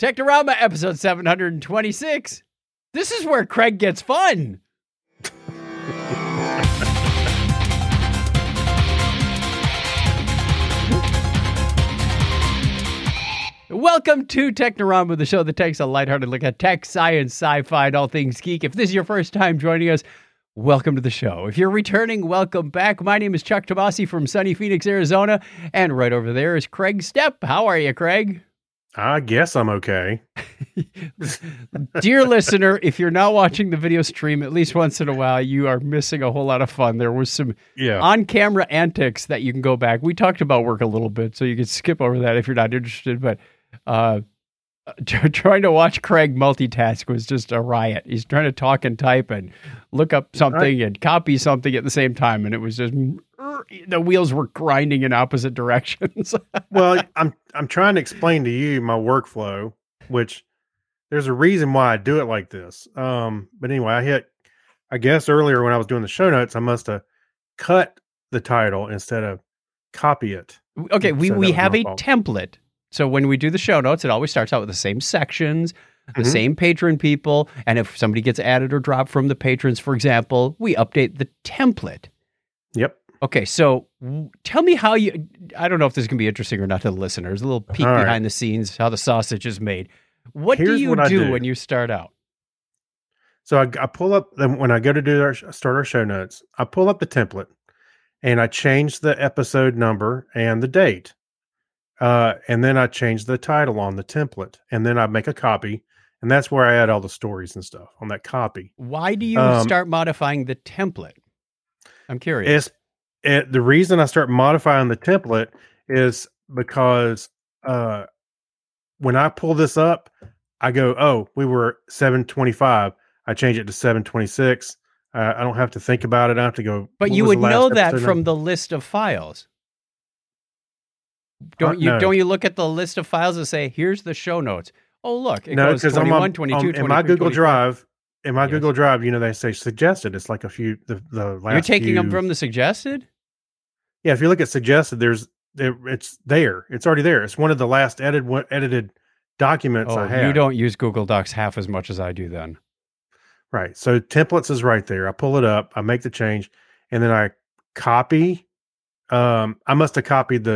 Technorama episode 726. This is where Kreg gets fun. Welcome to Technorama, the show that takes a lighthearted look at tech, science, sci-fi, and all things geek. If this is your first time joining us, welcome to the show. If you're returning, welcome back. My name is Chuck Tomasi from sunny Phoenix, Arizona, and right over there is Kreg Stepp. How are you, Kreg? I guess I'm okay. Dear listener, if you're not watching the video stream at least once in a while, you are missing a whole lot of fun. There was some on-camera antics that you can go back. We talked about work a little bit, so you can skip over that if you're not interested, but trying to watch Kreg multitask was just a riot. He's trying to talk and type and look up something and copy something at the same time, and it was just the wheels were grinding in opposite directions. Well, I'm trying to explain to you my workflow, which there's a reason why I do it like this. But anyway, I guess earlier when I was doing the show notes, I must have cut the title instead of copy it. Okay, we have a template. So when we do the show notes, it always starts out with the same sections, the same patron people. And if somebody gets added or dropped from the patrons, for example, we update the template. Yep. Okay. So tell me how you, I don't know if this can be interesting or not to the listeners, a little peek behind the scenes, how the sausage is made. Here's what I do when you start out? So I pull up, when I go to start our show notes, I pull up the template and I change the episode number and the date. And then I change the title on the template, and then I make a copy, and that's where I add all the stories and stuff on that copy. Why do you start modifying the template? I'm curious. The reason I start modifying the template is because when I pull this up, I go, oh, we were 725. I change it to 726. I don't have to think about it. I have to go. But you would know that from the list of files. Don't you look at the list of files and say, here's the show notes? Oh, look, it goes 21, 22, 23, in my Google 25. Drive, in my Google Drive, you know, they say suggested. It's like a few, the last You're taking few, them from the suggested? Yeah, if you look at suggested, it's there. It's already there. It's one of the last edited documents I have. You don't use Google Docs half as much as I do then. Right. So templates is right there. I pull it up. I make the change. And then I copy. I must have copied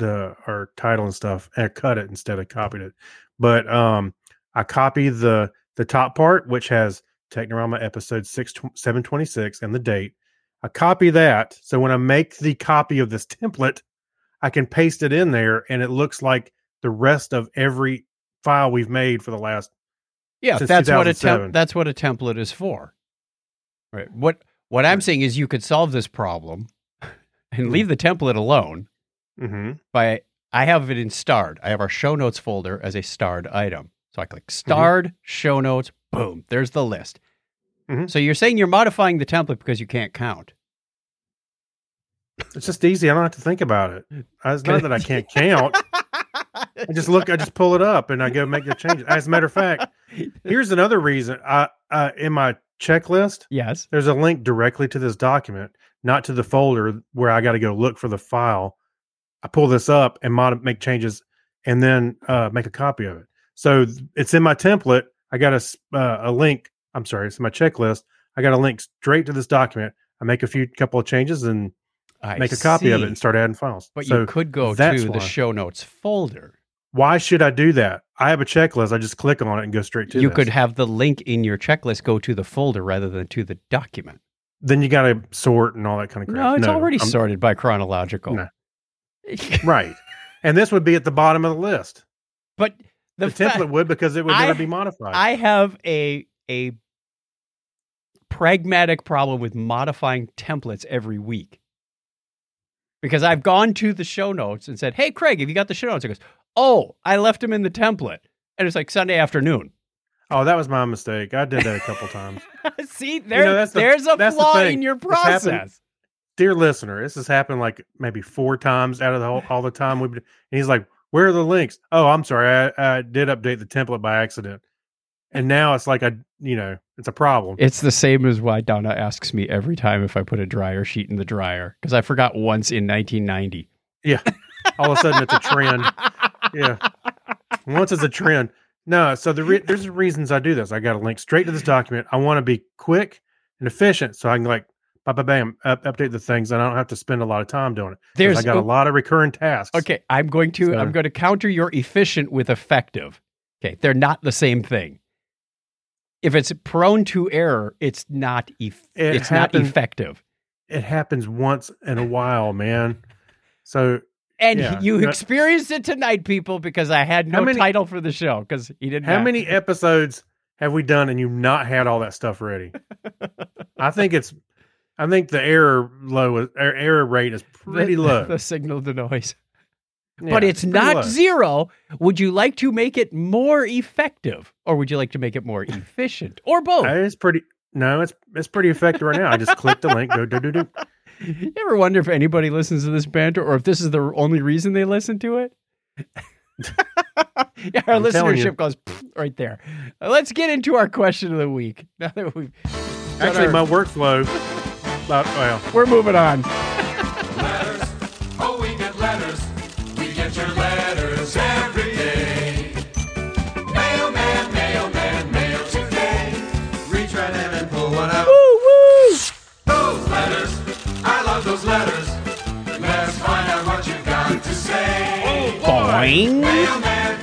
our title and stuff, and I cut it instead of copied it. But I copy the top part, which has Technorama episode 726 and the date. I copy that. So when I make the copy of this template, I can paste it in there, and it looks like the rest of every file we've made for the last. Yeah, that's what a template is for. Right. What I'm saying is you could solve this problem and leave the template alone. Mm-hmm. I have it in starred. I have our show notes folder as a starred item. So I click starred show notes. Boom. There's the list. Mm-hmm. So you're saying you're modifying the template because you can't count. It's just easy. I don't have to think about it. It's not that I can't count. I just pull it up and I go make the changes. As a matter of fact, here's another reason. In my checklist, yes, there's a link directly to this document, not to the folder where I got to go look for the file. I pull this up and make changes and then make a copy of it. So it's in my template. I got a link. I'm sorry, it's in my checklist. I got a link straight to this document. I make a couple of changes and make a copy of it and start adding files. But so you could go to the show notes folder. Why should I do that? I have a checklist. I just click on it and go straight to it. You could have the link in your checklist go to the folder rather than to the document. Then you got to sort and all that kind of crap. No, it's already sorted by chronological. No. Right. And this would be at the bottom of the list. But the template would, because it would never be modified. I have a pragmatic problem with modifying templates every week. Because I've gone to the show notes and said, hey, Kreg, have you got the show notes? It goes, oh, I left them in the template. And it's like Sunday afternoon. Oh, that was my mistake. I did that a couple times. See, there's a flaw in your process. Dear listener, this has happened like maybe 4 times out of all the time. And he's like, where are the links? Oh, I'm sorry. I did update the template by accident. And now it's like, it's a problem. It's the same as why Donna asks me every time if I put a dryer sheet in the dryer. Because I forgot once in 1990. Yeah. All of a sudden it's a trend. Yeah. Once it's a trend. No, so there's reasons I do this. I got a link straight to this document. I want to be quick and efficient so I can like, bam, update the things, and I don't have to spend a lot of time doing it. I got a lot of recurring tasks. Okay, I'm going to counter your efficient with effective. Okay, they're not the same thing. If it's prone to error, it's not effective. It happens once in a while, man. So. And you experienced it tonight, people, because I had no title for the show because he didn't. How many episodes have we done and you've not had all that stuff ready? I think the error rate is pretty low. The signal to noise, yeah, but it's not low. Zero. Would you like to make it more effective, or would you like to make it more efficient, or both? It's pretty effective right now. I just click the link. Do. You ever wonder if anybody listens to this banter or if this is the only reason they listen to it? Yeah, our listenership goes right there. Let's get into our question of the week. Now that we've my workflow. We're moving on. Letters. Oh, we get letters. We get your letters every day. Mailman, mailman, mail today. Reach right in and pull one out. Woo, woo! Those letters. I love those letters. Let's find out what you've got to say. Oh, boing. Mailman,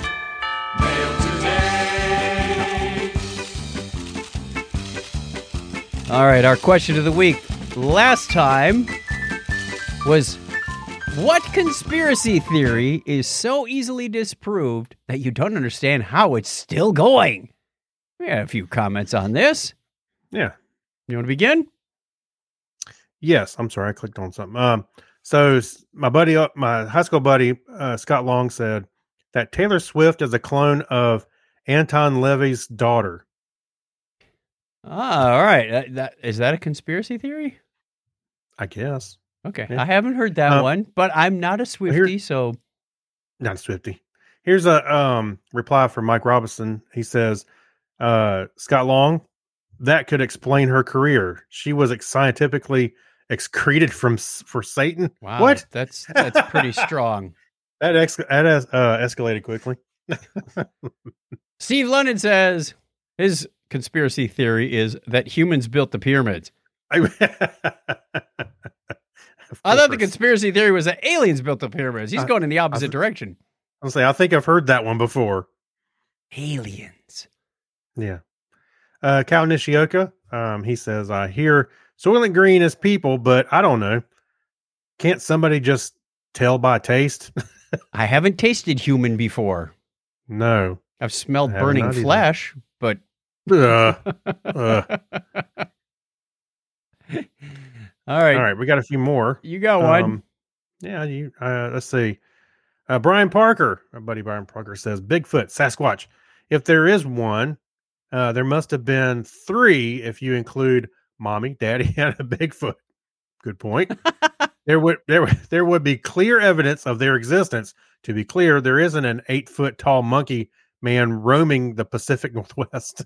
mail today. All right, our question of the week last time was, what conspiracy theory is so easily disproved that you don't understand how it's still going? We had a few comments on this. Yeah. You want to begin? Yes, I'm sorry, I clicked on something. So my high school buddy, Scott Long, said that Taylor Swift is a clone of Anton Levy's daughter. Ah, all right. Is that a conspiracy theory? I guess. Okay, yeah. I haven't heard that one, but I'm not a Swiftie, so. Not a Swiftie. Here's a reply from Mike Robinson. He says, Scott Long, that could explain her career. She was scientifically excreted for Satan. Wow, what? That's pretty strong. That escalated quickly. Steve London says his conspiracy theory is that humans built the pyramids. I thought the conspiracy theory was that aliens built the pyramids. He's going in the opposite direction. I'll say I think I've heard that one before. Aliens. Yeah. Kyle Nishioka, he says, I hear Soylent Green is people, but I don't know. Can't somebody just tell by taste? I haven't tasted human before. No. I've smelled burning flesh, either. But... All right, we got a few more. You got one. Yeah, let's see. Brian Parker, my buddy Brian Parker, says, Bigfoot, Sasquatch. If there is one... there must have been three if you include mommy, daddy, and a Bigfoot. Good point. There would be clear evidence of their existence. To be clear, there isn't an 8-foot-tall monkey man roaming the Pacific Northwest.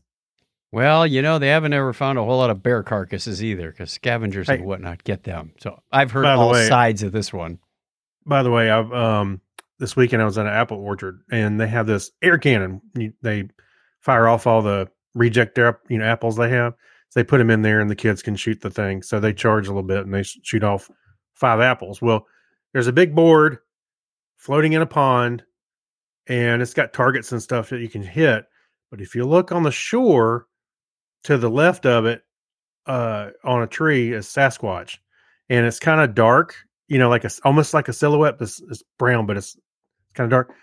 Well, they haven't ever found a whole lot of bear carcasses either, because scavengers and whatnot get them. So I've heard all sides of this one. By the way, I've this weekend I was at an apple orchard, and they have this air cannon. They fire off all the reject apples they have. So they put them in there and the kids can shoot the thing. So they charge a little bit and they shoot off 5 apples. Well, there's a big board floating in a pond and it's got targets and stuff that you can hit. But if you look on the shore to the left of it, on a tree is Sasquatch, and it's kind of dark, like almost like a silhouette, but it's brown, but it's kind of dark.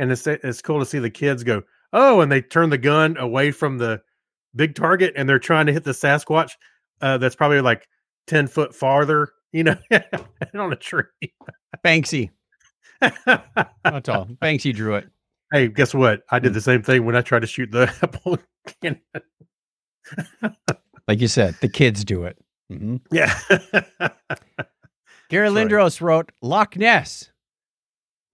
And it's cool to see the kids go, oh, and they turn the gun away from the big target and they're trying to hit the Sasquatch. That's probably like 10 foot farther, on a tree. Banksy. Not tall. Banksy drew it. Hey, guess what? I did the same thing when I tried to shoot the apple cannon. Like you said, the kids do it. Mm-hmm. Yeah. Gary Lindros wrote, Loch Ness.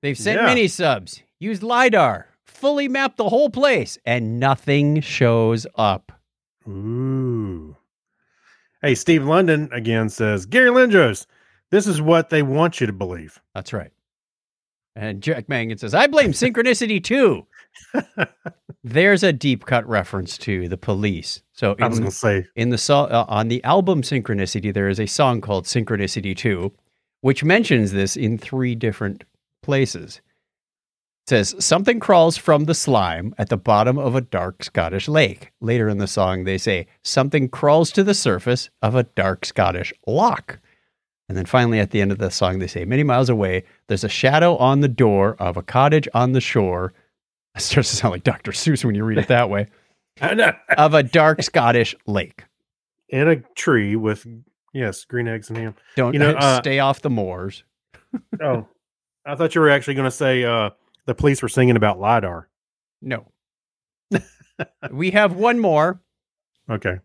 They've sent mini subs. Used LiDAR. Fully map the whole place and nothing shows up. Ooh. Hey, Steve London again says, Gary Lindros, this is what they want you to believe. That's right. And Jack Mangan says, I blame synchronicity too. There's a deep cut reference to The Police. So I was going to say in the song on the album Synchronicity, there is a song called Synchronicity 2, which mentions this in three different places. It says something crawls from the slime at the bottom of a dark Scottish lake. Later in the song, they say something crawls to the surface of a dark Scottish loch. And then finally, at the end of the song, they say, many miles away, there's a shadow on the door of a cottage on the shore. It starts to sound like Dr. Seuss when you read it that way. Of a dark Scottish lake. And a tree with, yes, green eggs and ham. Don't stay off the moors. Oh, I thought you were actually going to say the police were singing about LiDAR. No. We have one more. Okay.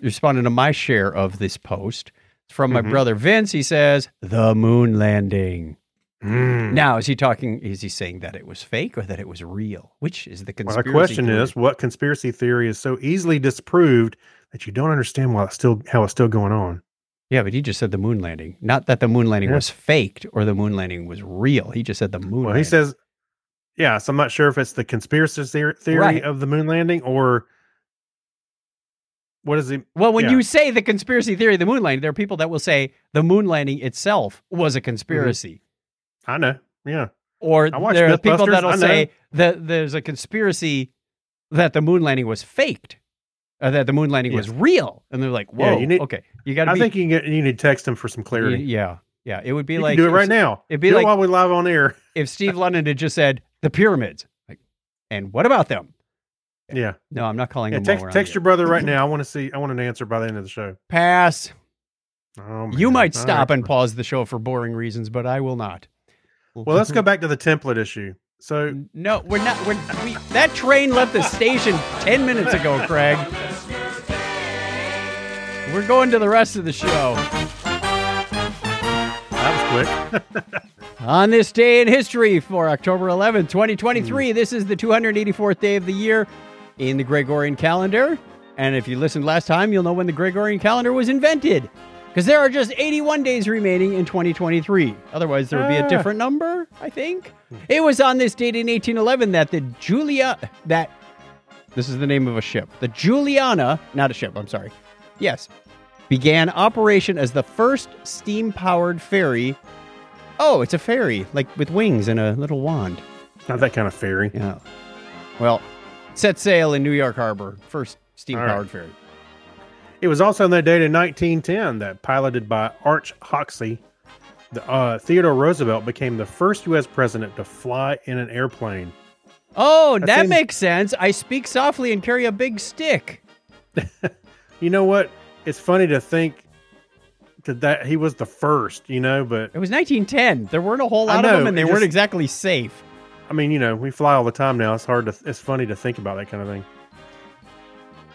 Responding to my share of this post. From my brother Vince, he says, the moon landing. Mm. Now, is he saying that it was fake or that it was real? Which is the conspiracy theory? Well, the question is, what conspiracy theory is so easily disproved that you don't understand how it's still going on? Yeah, but he just said the moon landing. Not that the moon landing was faked or the moon landing was real. He just said the moon landing. Well, he says, so I'm not sure if it's the conspiracy theory of the moon landing or... What is it? Well, when you say the conspiracy theory of the moon landing, there are people that will say the moon landing itself was a conspiracy. Mm-hmm. I know. Yeah. Or there are people that'll say that there's a conspiracy that the moon landing was faked, or that the moon landing was real. And they're like, whoa, okay. You need to text them for some clarity. Yeah. Yeah. It would be like, do it right now. It'd be like while we live on air. If Steve London had just said the pyramids, like, and what about them? Yeah. No, I'm not calling him. Text your brother right now. I want an answer by the end of the show. Pass. Oh, man. You might stop and pause the show for boring reasons, but I will not. Well, let's go back to the template issue. So no, we're not. That train left the station 10 minutes ago, Kreg. We're going to the rest of the show. That was quick. On this day in history for October 11th, 2023, this is the 284th day of the year in the Gregorian calendar. And if you listened last time, you'll know when the Gregorian calendar was invented, because there are just 81 days remaining in 2023. Otherwise, there would be a different number, I think. It was on this date in 1811 that this is the name of a ship. The Juliana, not a ship, I'm sorry. Yes. Began operation as the first steam-powered ferry. Oh, it's a fairy, like with wings and a little wand. Not that kind of fairy. Yeah. Well, set sail in New York Harbor. First steam-powered ferry. It was also on that date in 1910 that, piloted by Arch Hoxsey, Theodore Roosevelt became the first U.S. president to fly in an airplane. Oh, that makes sense. I speak softly and carry a big stick. You know what? It's funny to think that he was the first, but it was 1910. There weren't a whole lot of them, and they weren't exactly safe. I mean, we fly all the time now. It's funny to think about that kind of thing.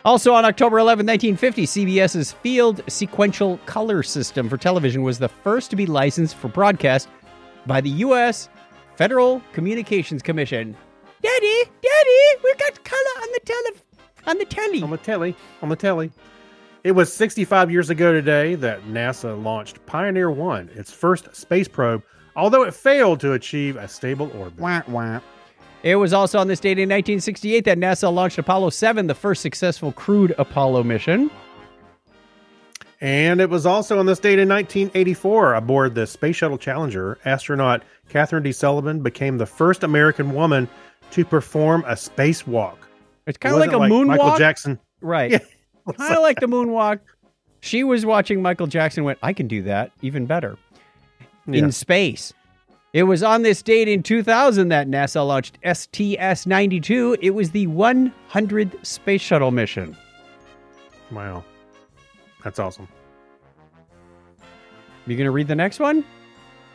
Also on October 11, 1950, CBS's field sequential color system for television was the first to be licensed for broadcast by the U.S. Federal Communications Commission. Daddy, we got color on the telly. It was 65 years ago today that NASA launched Pioneer 1, its first space probe, although it failed to achieve a stable orbit. It was also on this date in 1968 that NASA launched Apollo 7, the first successful crewed Apollo mission. And it was also on this date in 1984, aboard the Space Shuttle Challenger, astronaut Catherine D. Sullivan became the first American woman to perform a spacewalk. It's kind of like a moonwalk. Michael Jackson. Right. Yeah. Kind of like the moonwalk. She was watching Michael Jackson, went, I can do that even better in space. It was on this date in 2000 that NASA launched STS-92. It was the 100th space shuttle mission. Wow. That's awesome. You going to read the next one?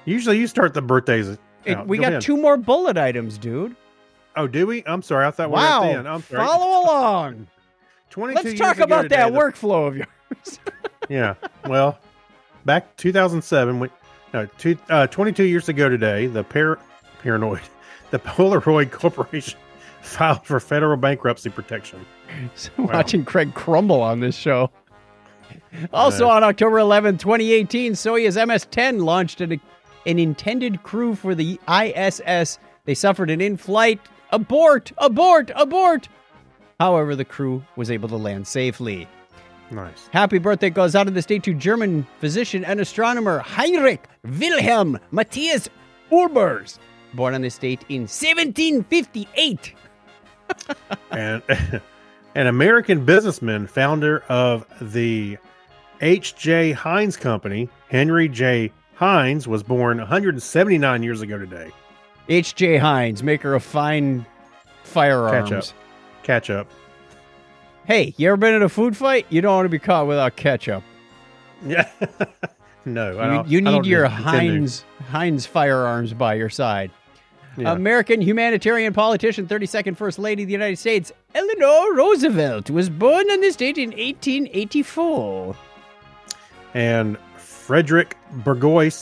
Usually you start the birthdays. We got two more bullet items, dude. Oh, do we? I'm sorry. I thought we were at the end. I'm sorry. Follow along. Let's talk about today, that workflow of yours. Yeah. Well, back 22 years ago today, the the Polaroid Corporation filed for federal bankruptcy protection. So watching Kreg crumble on this show. Also on October 11, 2018, Soyuz MS-10 launched an intended crew for the ISS. They suffered an in-flight Abort! Abort! Abort! However, the crew was able to land safely. Nice. Happy birthday goes out of this day to German physician and astronomer Heinrich Wilhelm Matthias Urbers, born on this date in 1758. And an American businessman, founder of the H.J. Heinz Company, Henry J. Heinz, was born 179 years ago today. H.J. Heinz, maker of fine firearms. Catch up. Hey, you ever been in a food fight? You don't want to be caught without ketchup. Yeah. No, I don't. You need your Heinz firearms by your side. Yeah. American humanitarian politician, 32nd First Lady of the United States, Eleanor Roosevelt, was born on this date in 1884. And Frederick Burgoyne,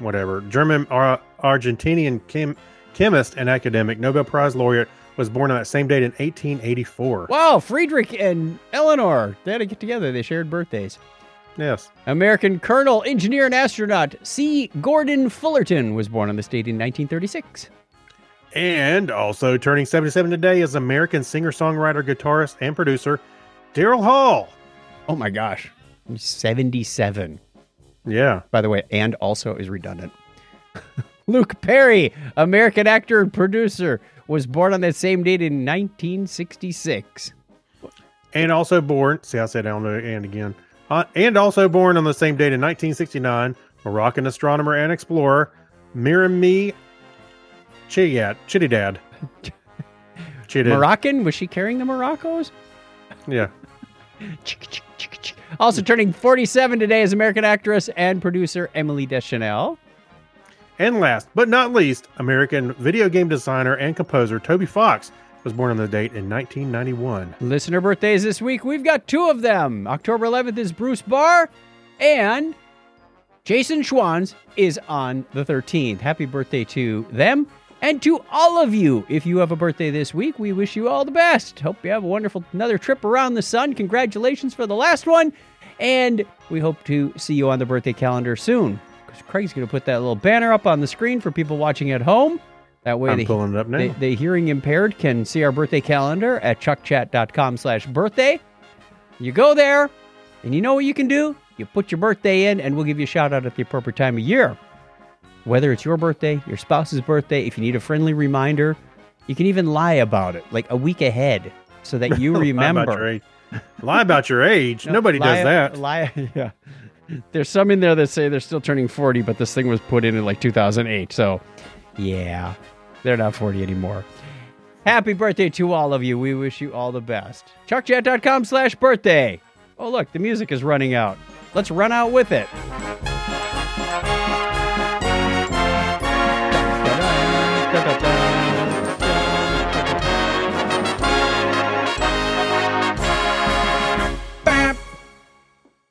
whatever, German Argentinian chemist and academic, Nobel Prize laureate, was born on that same date in 1884. Wow, Friedrich and Eleanor. They had to get together. They shared birthdays. Yes. American colonel, engineer, and astronaut C. Gordon Fullerton was born on this date in 1936. And also turning 77 today is American singer-songwriter, guitarist, and producer Daryl Hall. Oh my gosh. I'm 77. Yeah. By the way, and also is redundant. Luke Perry, American actor and producer, was born on that same date in 1966. And also born, see I said I don't know, and again. And also born on the same date in 1969, Moroccan astronomer and explorer, Mirami Chididad. Moroccan? Was she carrying the Moroccos? Yeah. Also turning 47 today is American actress and producer Emily Deschanel. And last but not least, American video game designer and composer Toby Fox was born on the date in 1991. Listener birthdays this week, we've got two of them. October 11th is Bruce Barr, and Jason Schwanz is on the 13th. Happy birthday to them and to all of you. If you have a birthday this week, we wish you all the best. Hope you have a wonderful another trip around the sun. Congratulations for the last one, and we hope to see you on the birthday calendar soon. Because Craig's going to put that little banner up on the screen for people watching at home. That way, the hearing impaired can see our birthday calendar at ChuckChat.com/birthday. You go there, and you know what you can do? You put your birthday in, and we'll give you a shout-out at the appropriate time of year. Whether it's your birthday, your spouse's birthday, if you need a friendly reminder, you can even lie about it, like a week ahead, so that you remember. Lie about your age? No, nobody does that. Yeah. There's some in there that say they're still turning 40, but this thing was put in like 2008, so... yeah, they're not 40 anymore. Happy birthday to all of you. We wish you all the best. ChuckChat.com/birthday. Oh, look, the music is running out. Let's run out with it.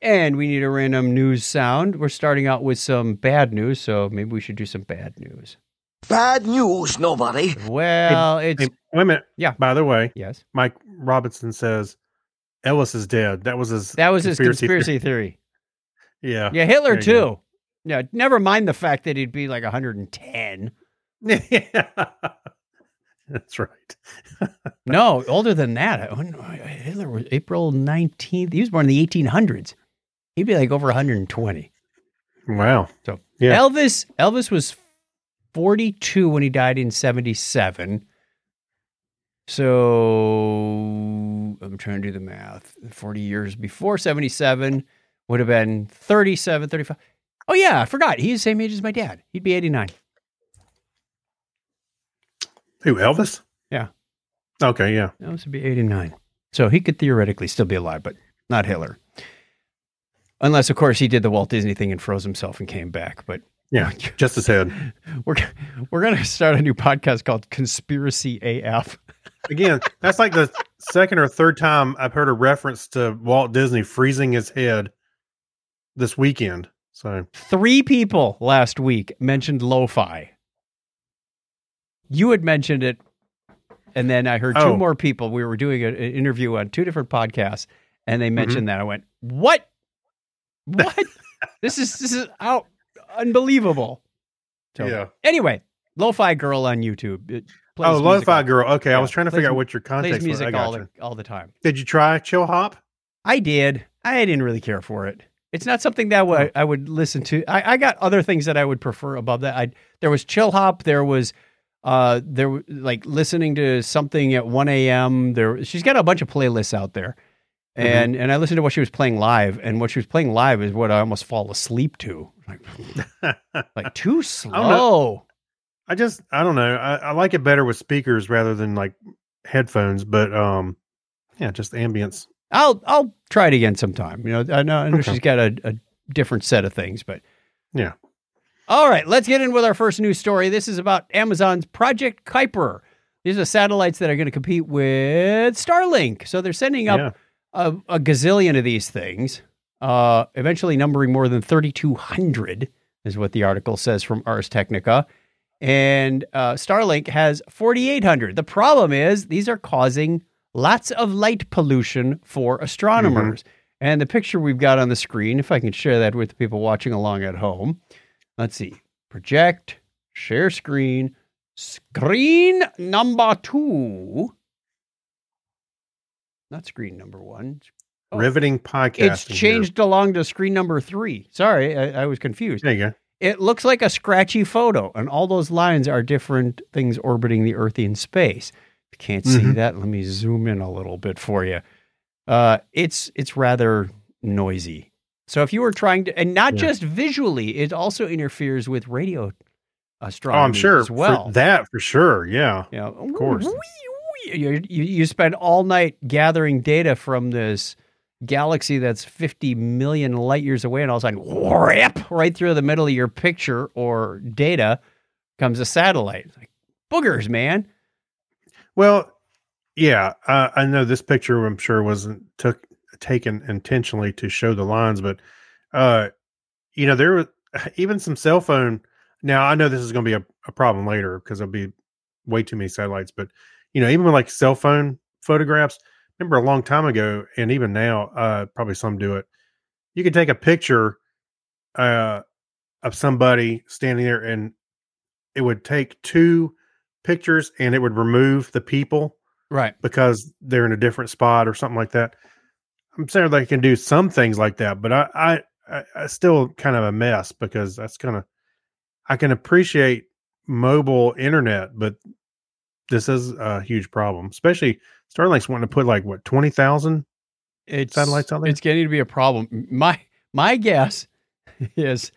And we need a random news sound. We're starting out with some bad news, so maybe we should do some bad news. Bad news, nobody. Well, wait a minute. Yeah. By the way, yes. Mike Robinson says Elvis is dead. That was his conspiracy theory. Yeah. Yeah, Hitler too. Go. Yeah. Never mind the fact that he'd be like 110. Yeah. That's right. No, older than that. Hitler was April 19th. He was born in the 1800s. He'd be like over 120. Wow. So yeah. Elvis was 42 when he died in 77. So I'm trying to do the math. 40 years before 77 would have been 37, 35. Oh yeah, I forgot. He's the same age as my dad. He'd be 89. Who, Elvis? Yeah. Okay, yeah. Elvis would be 89. So he could theoretically still be alive, but not Hitler. Unless, of course, he did the Walt Disney thing and froze himself and came back, but... yeah, just his head. We're going to start a new podcast called Conspiracy AF. Again, that's like the second or third time I've heard a reference to Walt Disney freezing his head this weekend. So 3 people last week mentioned lo-fi. You had mentioned it, and then I heard 2 more people. We were doing an interview on 2 different podcasts, and they mentioned that. I went, what? What? This is out. Unbelievable. So, yeah. Anyway, LoFi Girl on YouTube. plays oh, LoFi Girl. Okay, yeah, I was trying to figure out what your context was. I got you. All the time. Did you try Chill Hop? I did. I didn't really care for it. It's not something that I would listen to. I got other things that I would prefer above that. There was Chill Hop. There was like listening to something at 1 a.m. There, she's got a bunch of playlists out there. And I listened to what she was playing live, and what she was playing live is what I almost fall asleep to. Like too slow. I don't know. I like it better with speakers rather than like headphones, but yeah, just the ambience. I'll try it again sometime. You know, I know she's got a different set of things, but yeah. All right, let's get in with our first news story. This is about Amazon's Project Kuiper. These are satellites that are going to compete with Starlink. So they're sending up a gazillion of these things, eventually numbering more than 3,200 is what the article says from Ars Technica. And Starlink has 4,800. The problem is these are causing lots of light pollution for astronomers. Mm-hmm. And the picture we've got on the screen, if I can share that with the people watching along at home. Let's see. Project, share screen, screen number 2. Not screen number 1. Oh, riveting podcast. It's changed along to screen number 3. Sorry, I was confused. There you go. It looks like a scratchy photo, and all those lines are different things orbiting the Earth in space. If you can't see that, let me zoom in a little bit for you. It's rather noisy. So if you were trying to, and not just visually, it also interferes with radio astronomy as well. For sure, yeah, of course. You spend all night gathering data from this galaxy that's 50 million light years away, and all of a sudden, whap, right through the middle of your picture or data comes a satellite. It's like, boogers, man. Well, yeah, I know this picture, I'm sure, wasn't taken intentionally to show the lines, but there were even some cell phone. Now, I know this is going to be a problem later because there'll be way too many satellites, but even with like cell phone photographs, remember a long time ago, and even now, probably some do it. You could take a picture of somebody standing there, and it would take 2 pictures, and it would remove the people, right? Because they're in a different spot or something like that. I'm saying they can do some things like that, but I still kind of a mess because that's kind of. I can appreciate mobile internet, but this is a huge problem, especially Starlink's wanting to put 20,000 satellites out there. It's getting to be a problem. My guess is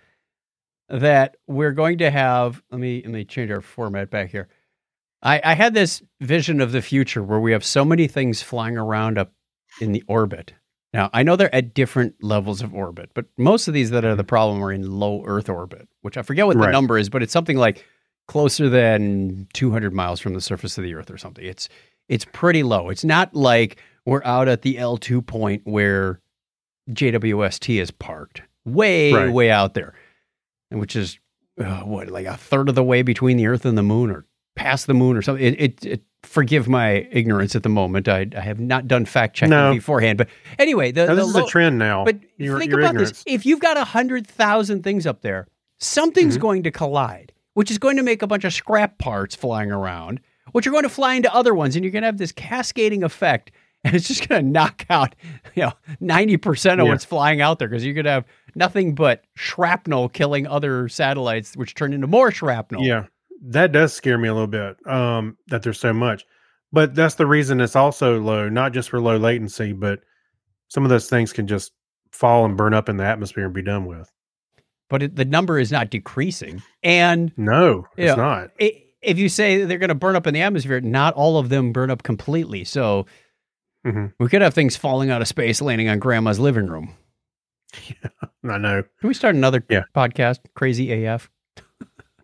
that we're going to have, let me change our format back here. I had this vision of the future where we have so many things flying around up in the orbit. Now, I know they're at different levels of orbit, but most of these that are the problem are in low Earth orbit, which I forget what the number is, but it's something like closer than 200 miles from the surface of the Earth or something. It's pretty low. It's not like we're out at the L2 point where JWST is parked. Way out there, and which is, a third of the way between the Earth and the Moon or past the Moon or something. It forgive my ignorance at the moment. I have not done fact checking beforehand. But anyway, this is a trend now. But think about this. If you've got 100,000 things up there, something's going to collide, which is going to make a bunch of scrap parts flying around, which are going to fly into other ones, and you're going to have this cascading effect, and it's just going to knock out 90% of what's flying out there, because you're going to have nothing but shrapnel killing other satellites, which turn into more shrapnel. Yeah, that does scare me a little bit, that there's so much. But that's the reason it's also low, not just for low latency, but some of those things can just fall and burn up in the atmosphere and be done with. But the number is not decreasing. And no, it's not. If you say they're going to burn up in the atmosphere, not all of them burn up completely. So we could have things falling out of space, landing on grandma's living room. Yeah, I know. Can we start another podcast? Crazy AF.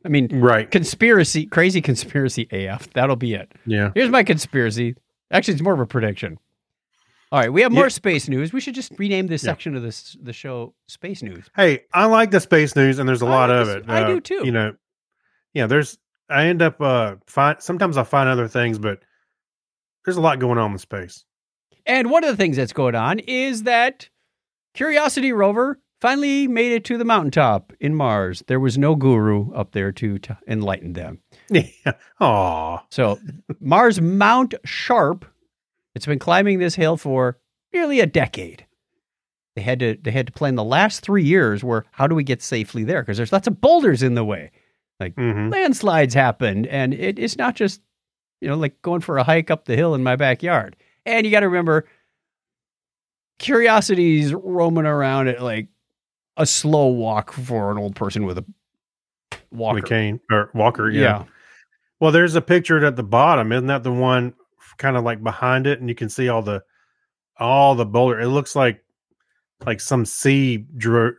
Crazy conspiracy AF. That'll be it. Yeah. Here's my conspiracy. Actually, it's more of a prediction. All right, we have more space news. We should just rename this section of the show Space News. Hey, I like the space news, and there's a lot of it. I do too. I end up sometimes I find other things, but there's a lot going on in space. And one of the things that's going on is that Curiosity rover finally made it to the mountaintop in Mars. There was no guru up there to enlighten them. Yeah. Aww. So Mars Mount Sharp, it's been climbing this hill for nearly a decade. They had to plan the last 3 years where how do we get safely there? Because there's lots of boulders in the way. Like landslides happened, and it's not just, like going for a hike up the hill in my backyard. And you got to remember, Curiosity's roaming around at like a slow walk for an old person with a walker. Yeah. Well, there's a picture at the bottom. Isn't that the one kind of like behind it? And you can see all the boulder. It looks like some sea dried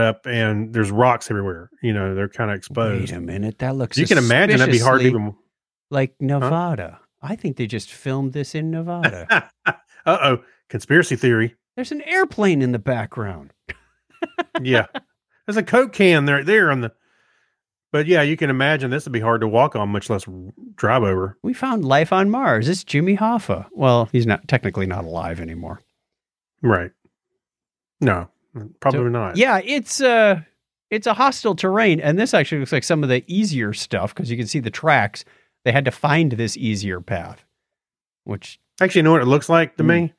up and there's rocks everywhere. They're kind of exposed. Wait a minute. That looks, you can imagine that'd be hard to even. Like Nevada. Huh? I think they just filmed this in Nevada. Uh-oh. Conspiracy theory. There's an airplane in the background. Yeah. There's a Coke can there on the, but yeah, you can imagine this would be hard to walk on, much less drive over. We found life on Mars. It's Jimmy Hoffa. Well, he's not technically not alive anymore. Right. No, probably not. Yeah. It's a hostile terrain. And this actually looks like some of the easier stuff, 'cause you can see the tracks. They had to find this easier path, which actually, you know what it looks like to me?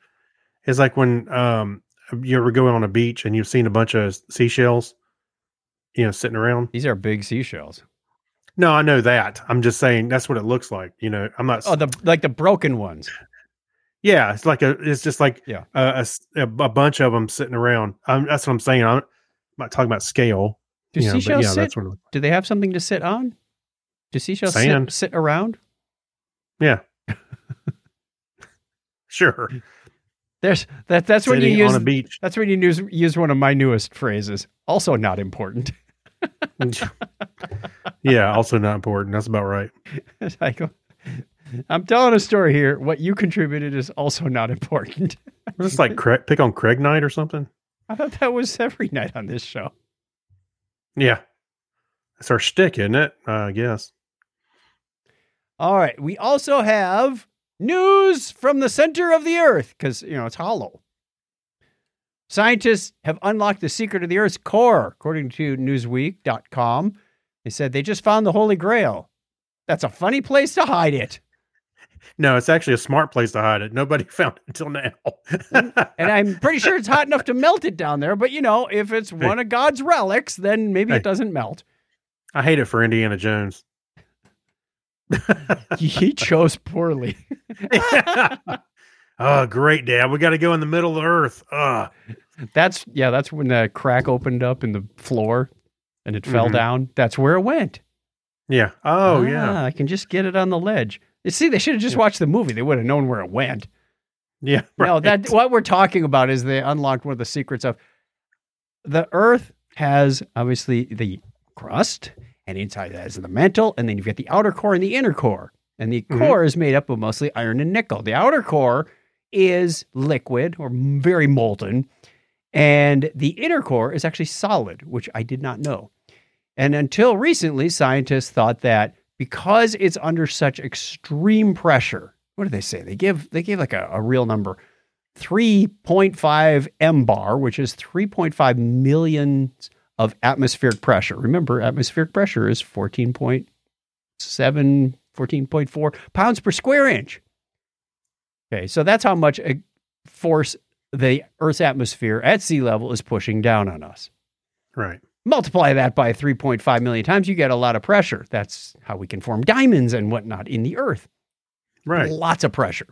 It's like when you ever go on a beach and you've seen a bunch of seashells, sitting around. These are big seashells. No, I know that. I'm just saying that's what it looks like. I'm not. Oh, the broken ones. Yeah, it's like a bunch of them sitting around. That's what I'm saying. I'm not talking about scale. Do seashells sit? That's what it looks like. Do they have something to sit on? Do seashells sit around? Yeah. Sure. That's when you use on a beach. That's when you use one of my newest phrases. Also not important. Yeah, also not important. That's about right. I'm telling a story here. What you contributed is also not important. It's like pick on Kreg night or something. I thought that was every night on this show. Yeah, that's our shtick, isn't it? I guess. All right. We also have news from the center of the Earth, because, it's hollow. Scientists have unlocked the secret of the Earth's core, according to Newsweek.com. They said they just found the Holy Grail. That's a funny place to hide it. No, it's actually a smart place to hide it. Nobody found it until now. And I'm pretty sure it's hot enough to melt it down there. But, if it's one of God's relics, then maybe it doesn't melt. I hate it for Indiana Jones. He chose poorly. Oh, great, Dad. We got to go in the middle of the Earth. That's when the crack opened up in the floor and it fell down. That's where it went. Yeah. Oh, yeah. I can just get it on the ledge. You see, they should have just watched the movie. They would have known where it went. Yeah. Right. No, what we're talking about is they unlocked one of the secrets of the Earth has obviously the crust. And inside that is the mantle, and then you've got the outer core and the inner core. And the core is made up of mostly iron and nickel. The outer core is liquid or very molten, and the inner core is actually solid, which I did not know. And until recently, scientists thought that because it's under such extreme pressure, what do they say? They gave like a real number, 3.5 mbar, which is 3.5 million of atmospheric pressure. Remember, atmospheric pressure is 14.7, 14.4 pounds per square inch. Okay, so that's how much a force the Earth's atmosphere at sea level is pushing down on us. Right. Multiply that by 3.5 million times, you get a lot of pressure. That's how we can form diamonds and whatnot in the Earth. Right. Lots of pressure.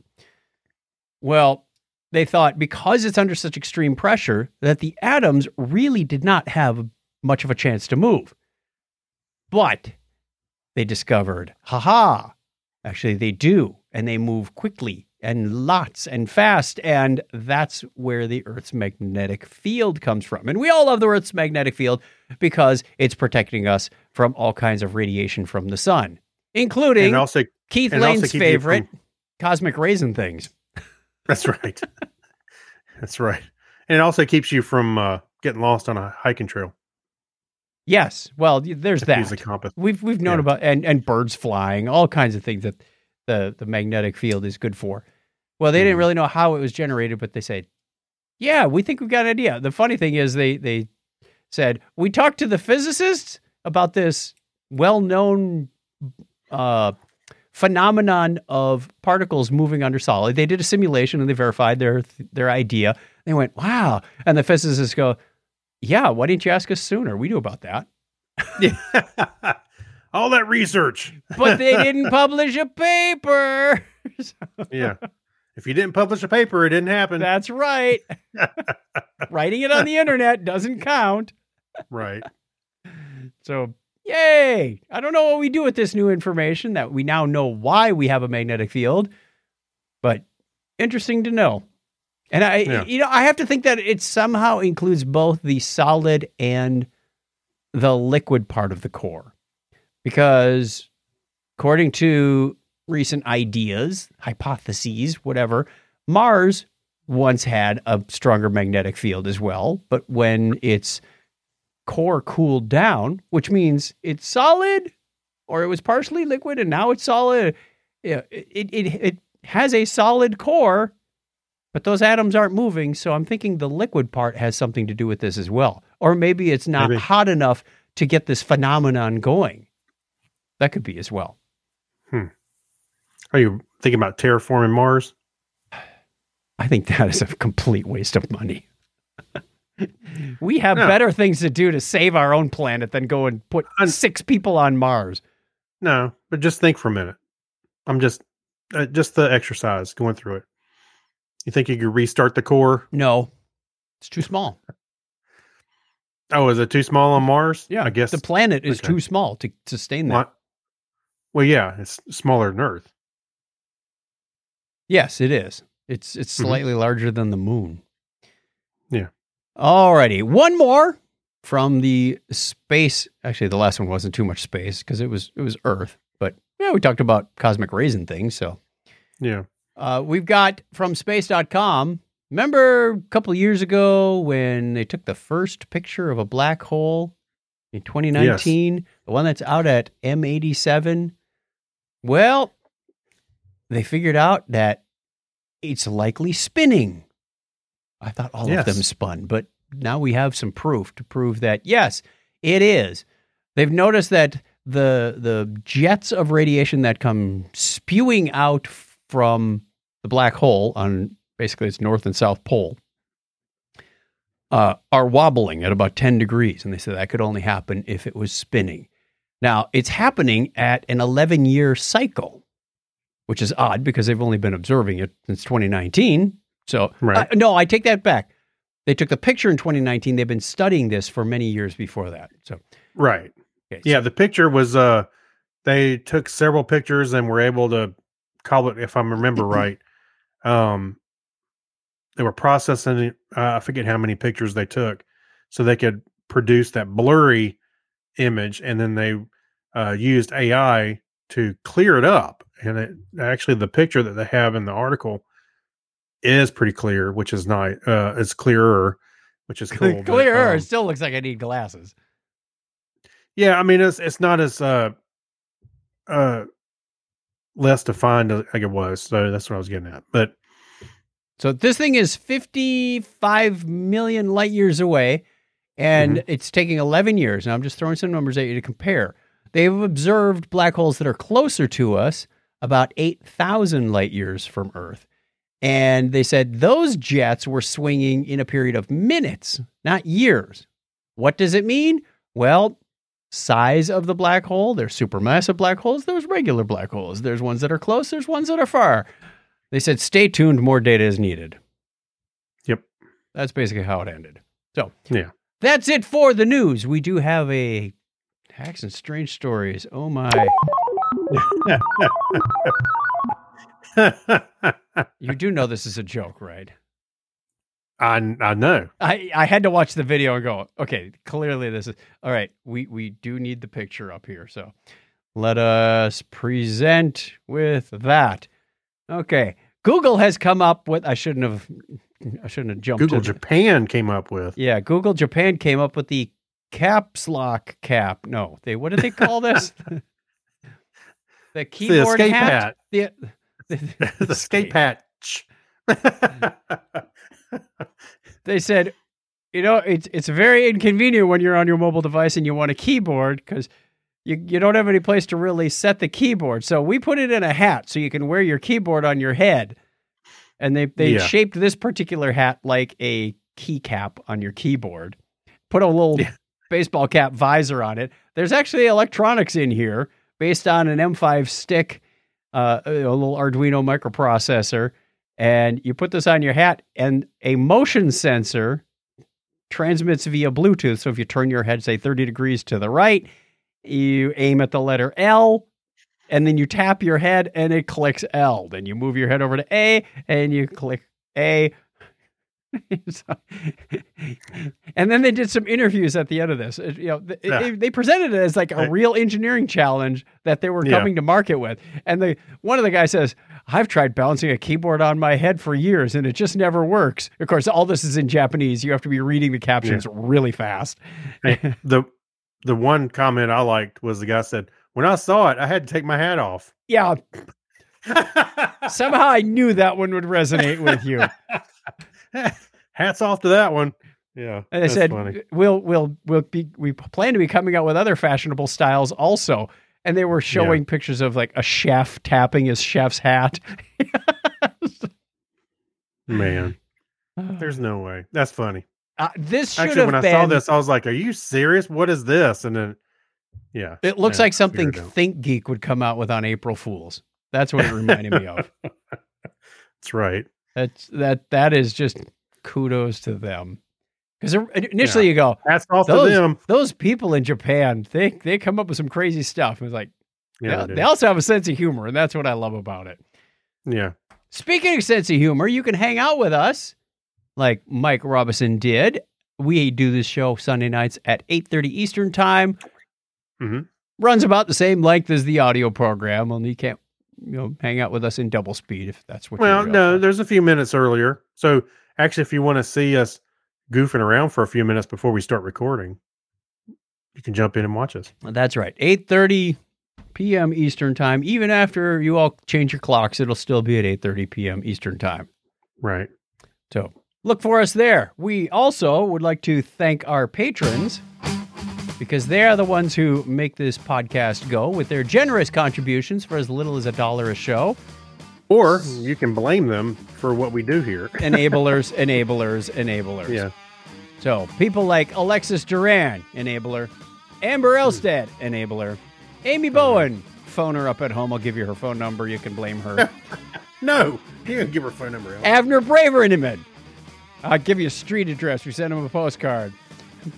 Well, they thought because it's under such extreme pressure that the atoms really did not have much of a chance to move. But they discovered, actually they do. And they move quickly and lots and fast. And that's where the Earth's magnetic field comes from. And we all love the Earth's magnetic field because it's protecting us from all kinds of radiation from the sun, including Keith Lane's favorite, cosmic raisin things. That's right. That's right. And it also keeps you from getting lost on a hiking trail. Yes. Well, there's that. We've known about, and birds flying, all kinds of things that the magnetic field is good for. Well, they didn't really know how it was generated, but they said, yeah, we think we've got an idea. The funny thing is they said, we talked to the physicists about this well-known phenomenon of particles moving under solid. They did a simulation and they verified their idea. They went, wow. And the physicists go, yeah, why didn't you ask us sooner? We knew about that. Yeah. All that research. But they didn't publish a paper. Yeah. If you didn't publish a paper, it didn't happen. That's right. Writing it on the internet doesn't count. Right. So, yay. I don't know what we do with this new information that we now know why we have a magnetic field, but interesting to know. And I have to think that it somehow includes both the solid and the liquid part of the core. Because according to recent ideas, hypotheses, whatever, Mars once had a stronger magnetic field as well. But when its core cooled down, which means it's solid or it was partially liquid and now it's solid, it has a solid core, but those atoms aren't moving. So I'm thinking the liquid part has something to do with this as well. Or maybe it's not hot enough to get this phenomenon going. That could be as well. Are you thinking about terraforming Mars? I think that is a complete waste of money. We have better things to do to save our own planet than go and put 6 people on Mars. No, but just think for a minute. I'm just the exercise going through it. You think you could restart the core? No, it's too small. Oh, is it too small on Mars? Yeah, I guess the planet is too small to sustain that. Well, yeah, it's smaller than Earth. Yes, it is. It's slightly larger than the moon. Yeah. All righty. One more from the space. Actually, the last one wasn't too much space because it was Earth. But yeah, we talked about cosmic rays and things. So yeah, we've got from space.com. Remember a couple of years ago when they took the first picture of a black hole in 2019, yes, the one that's out at M87? Well, they figured out that it's likely spinning. I thought all of them spun, but now we have some proof to prove that, yes, it is. They've noticed that the jets of radiation that come spewing out from the black hole on basically its north and south pole are wobbling at about 10 degrees. And they said that could only happen if it was spinning. Now, it's happening at an 11-year cycle, which is odd because they've only been observing it since 2019. So, right. No, I take that back. They took the picture in 2019. They've been studying this for many years before that. So, right. Okay, so. Yeah, the picture was, they took several pictures and were able to call it, if I remember right, they were processing, I forget how many pictures they took, so they could produce that blurry image, and then they used AI to clear it up. And it, actually, the picture that they have in the article is pretty clear, which is nice. It's clearer, which is cool. Clearer. It still looks like I need glasses. Yeah, I mean, it's not as less defined like it was. So that's what I was getting at. But so this thing is 55 million light years away, and it's taking 11 years. Now, I'm just throwing some numbers at you to compare. They've observed black holes that are closer to us, about 8,000 light years from Earth. And they said those jets were swinging in a period of minutes, not years. What does it mean? Well, size of the black hole. There's supermassive black holes. There's regular black holes. There's ones that are close. There's ones that are far. They said, stay tuned, more data is needed. Yep. That's basically how it ended. So yeah, that's it for the news. We do have a Hacks and Strange Stories. Oh, my. You do know this is a joke, right? I know. I had to watch the video and go, okay, clearly this is... All right, we do need the picture up here. So let us present with that. Okay. Google has come up with, I shouldn't have jumped. Google Japan came up with. Yeah. Google Japan came up with the caps lock cap. No, what did they call this? The keyboard escape hat. The escape hatch. They said, you know, it's very inconvenient when you're on your mobile device and you want a keyboard because you don't have any place to really set the keyboard. So we put it in a hat so you can wear your keyboard on your head. And they shaped this particular hat like a keycap on your keyboard. Put a little baseball cap visor on it. There's actually electronics in here based on an M5 stick, a little Arduino microprocessor. And you put this on your hat and a motion sensor transmits via Bluetooth. So if you turn your head, say 30 degrees to the right, you aim at the letter L, and then you tap your head and it clicks L. Then you move your head over to A and you click A. And then they did some interviews at the end of this. You know, they presented it as like a real engineering challenge that they were coming to market with. And one of the guys says, "I've tried balancing a keyboard on my head for years and it just never works." Of course, all this is in Japanese. You have to be reading the captions really fast. Hey, the one comment I liked was the guy said, "When I saw it, I had to take my hat off." Yeah. Somehow I knew that one would resonate with you. Hats off to that one. Yeah. And I said, funny. We plan to be coming out with other fashionable styles also. And they were showing pictures of like a chef tapping his chef's hat. Man, there's no way. That's funny. This should actually, when I saw this, I was like, "Are you serious? What is this?" And then, it looks like something Think Geek would come out with on April Fools. That's what it reminded me of. That's right. That is just kudos to them, because initially you go, "That's off to them." Those people in Japan, they come up with some crazy stuff. It was like, they also have a sense of humor, and that's what I love about it. Yeah. Speaking of sense of humor, you can hang out with us like Mike Robinson did. We do this show Sunday nights at 8:30 Eastern time. Mm-hmm. Runs about the same length as the audio program, only you can't hang out with us in double speed if that's what. Well, no, there's a few minutes earlier. So actually, if you want to see us goofing around for a few minutes before we start recording, you can jump in and watch us. Well, that's right, 8:30 p.m. Eastern time. Even after you all change your clocks, it'll still be at 8:30 p.m. Eastern time. Right. So look for us there. We also would like to thank our patrons, because they are the ones who make this podcast go with their generous contributions for as little as $1 a show. Or you can blame them for what we do here. Enablers, enablers, enablers. Yeah. So people like Alexis Duran, enabler. Amber Elstead, enabler. Amy Bowen, phone her up at home. I'll give you her phone number. You can blame her. No, you can give her phone number. Avner Braverinman. I'll give you a street address. We send him a postcard.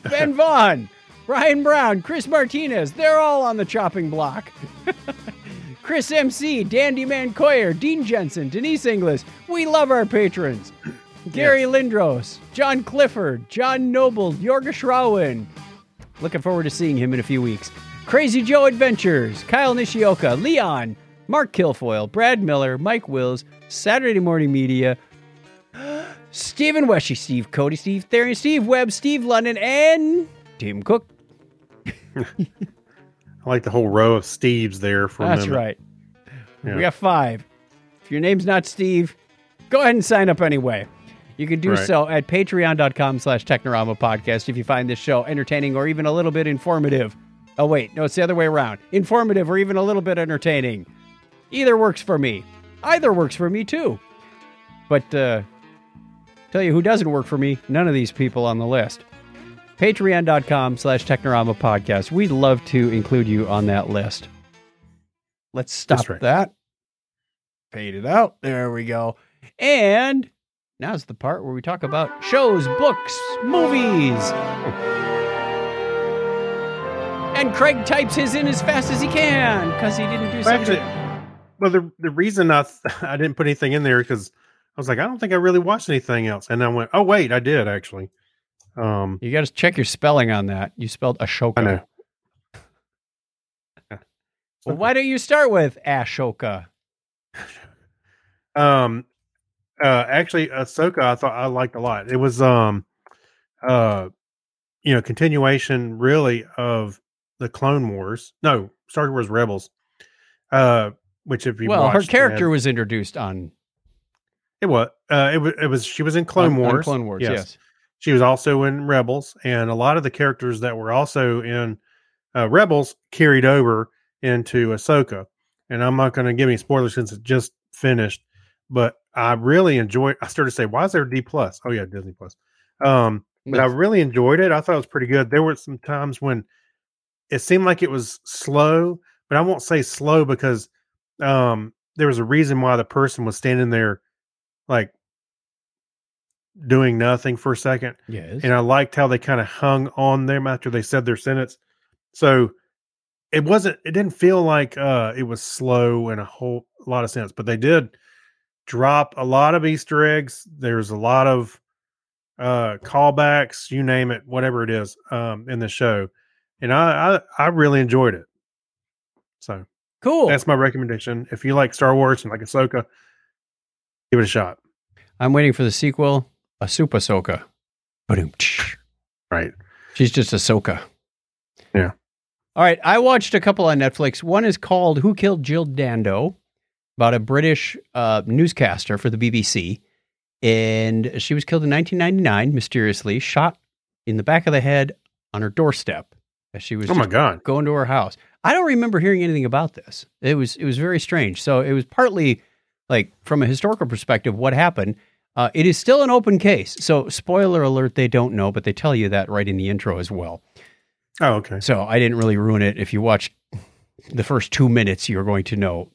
Ben Vaughn, Ryan Brown, Chris Martinez. They're all on the chopping block. Chris MC, Dandy Mancoyer, Dean Jensen, Denise Inglis. We love our patrons. Gary Lindros, John Clifford, John Noble, Yorgesh Rowan. Looking forward to seeing him in a few weeks. Crazy Joe Adventures, Kyle Nishioka, Leon, Mark Kilfoyle, Brad Miller, Mike Wills, Saturday Morning Media, Stephen Weshy, Steve Cody, Steve Therian, Steve Webb, Steve London, and Tim Cook. I like the whole row of Steves there for a minute. That's right. Yeah. We got 5. If your name's not Steve, go ahead and sign up anyway. You can do so at patreon.com/Technorama Podcast if you find this show entertaining or even a little bit informative. Oh, wait. No, it's the other way around. Informative or even a little bit entertaining. Either works for me. Either works for me, too. But, tell you who doesn't work for me, none of these people on the list. Patreon.com/Technorama Podcast. We'd love to include you on that list. Let's stop that. Fade it out. There we go. And now's the part where we talk about shows, books, movies. And Kreg types his in as fast as he can because he didn't do something. Well, the reason I didn't put anything in there because I was like, I don't think I really watched anything else. And I went, oh, wait, I did, actually. You got to check your spelling on that. You spelled Ahsoka. I know. Well, why don't you start with Ahsoka? Actually, Ahsoka, I thought I liked a lot. It was, continuation, really, of the Clone Wars. No, Star Wars Rebels. Which if you watched, her character was introduced on... It was. She was in Clone Wars. Yes. She was also in Rebels, and a lot of the characters that were also in Rebels carried over into Ahsoka. And I'm not going to give any spoilers since it just finished, but I really enjoyed. I started to say, why is there D plus? Oh yeah, Disney plus. But I really enjoyed it. I thought it was pretty good. There were some times when it seemed like it was slow, but I won't say slow because there was a reason why the person was standing there like doing nothing for a second. Yes. And I liked how they kind of hung on them after they said their sentence. So it didn't feel like it was slow in a whole lot of sense, but they did drop a lot of Easter eggs. There's a lot of callbacks, you name it, whatever it is, in the show. And I really enjoyed it. So cool. That's my recommendation. If you like Star Wars and like Ahsoka, give it a shot. I'm waiting for the sequel, a Super Ahsoka. Right. She's just Ahsoka. Yeah. All right. I watched a couple on Netflix. One is called Who Killed Jill Dando, about a British newscaster for the BBC. And she was killed in 1999, mysteriously, shot in the back of the head on her doorstep as she was going to her house. I don't remember hearing anything about this. It was very strange. So it was partly like from a historical perspective, what happened. It is still an open case. So spoiler alert, they don't know, but they tell you that right in the intro as well. Oh, okay. So I didn't really ruin it. If you watch the first 2 minutes, you're going to know.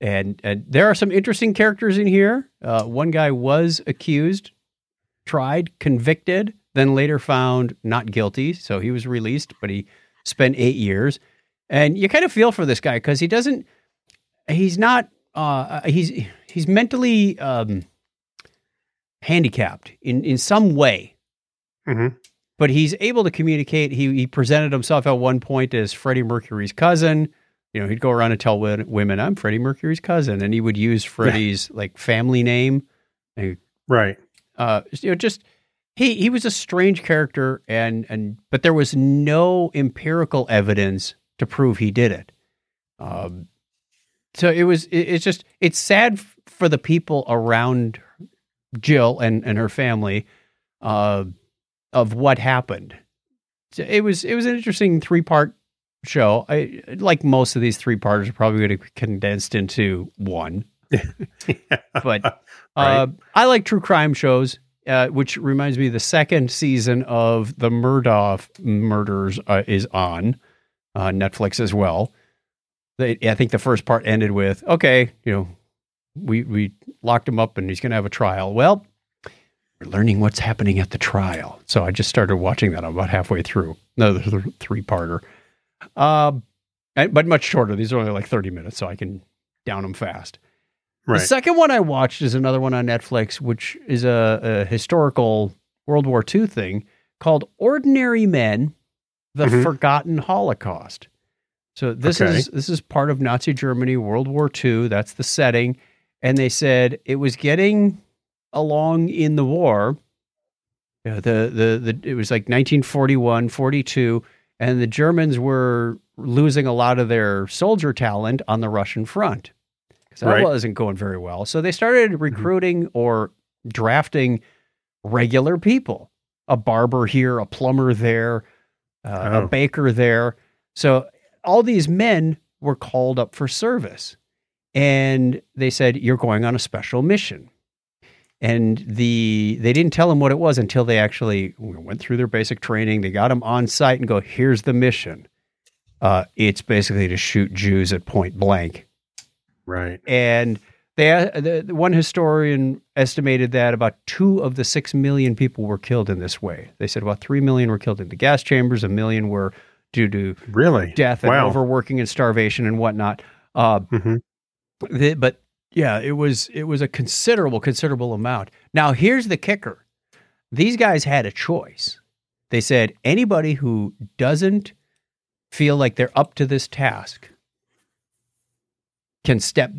And there are some interesting characters in here. One guy was accused, tried, convicted, then later found not guilty. So he was released, but he spent 8 years. And you kind of feel for this guy because he's mentally handicapped in some way, mm-hmm. but he's able to communicate. He presented himself at one point as Freddie Mercury's cousin. You know, he'd go around and tell women, I'm Freddie Mercury's cousin. And he would use Freddie's family name. Right. He was a strange character but there was no empirical evidence to prove he did it. So it's sad for the people around Jill and her family, of what happened. So it was an interesting 3-part show. I like most of these 3-parters are probably going to be condensed into one, but right. I like true crime shows, which reminds me the second season of the Murdaugh murders is on Netflix as well. I think the first part ended with, okay, you know, we locked him up and he's going to have a trial. Well, we're learning what's happening at the trial. So I just started watching that. I'm about halfway through another 3-parter. But much shorter. These are only like 30 minutes, so I can down them fast. Right. The second one I watched is another one on Netflix, which is a historical World War II thing called Ordinary Men, the mm-hmm. Forgotten Holocaust. So this is part of Nazi Germany, World War II. That's the setting. And they said it was getting along in the war. It was like 1941, 42. And the Germans were losing a lot of their soldier talent on the Russian front. So that wasn't going very well. So they started recruiting mm-hmm. or drafting regular people, a barber here, a plumber there, a baker there. So all these men were called up for service and they said, you're going on a special mission. And they didn't tell them what it was until they actually went through their basic training. They got them on site and go, here's the mission. It's basically to shoot Jews at point blank. Right. And the one historian estimated that about 2 of the 6 million people were killed in this way. They said about 3 million were killed in the gas chambers. 1 million were due to death and overworking and starvation and whatnot. But yeah, it was a considerable amount. Now, here's the kicker. These guys had a choice. They said, anybody who doesn't feel like they're up to this task can step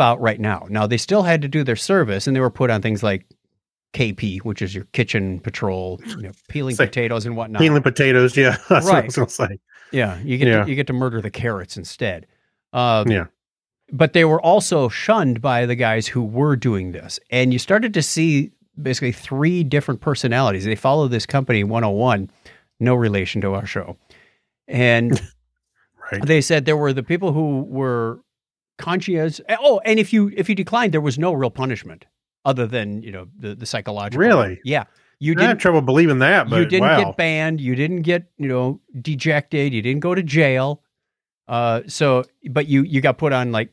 out right now. Now, they still had to do their service, and they were put on things like KP, which is your kitchen patrol, peeling potatoes and whatnot. Peeling potatoes, yeah. That's what I was going to say. Yeah, you get to murder the carrots instead. But they were also shunned by the guys who were doing this. And you started to see basically three different personalities. They follow this company 101, no relation to our show. And right. They said there were the people who were conscientious. Oh, and if you declined, there was no real punishment other than, you know, the psychological. Really? Yeah. You didn't have trouble believing that, but you didn't get banned. You didn't get, you know, dejected. You didn't go to jail. But you got put on like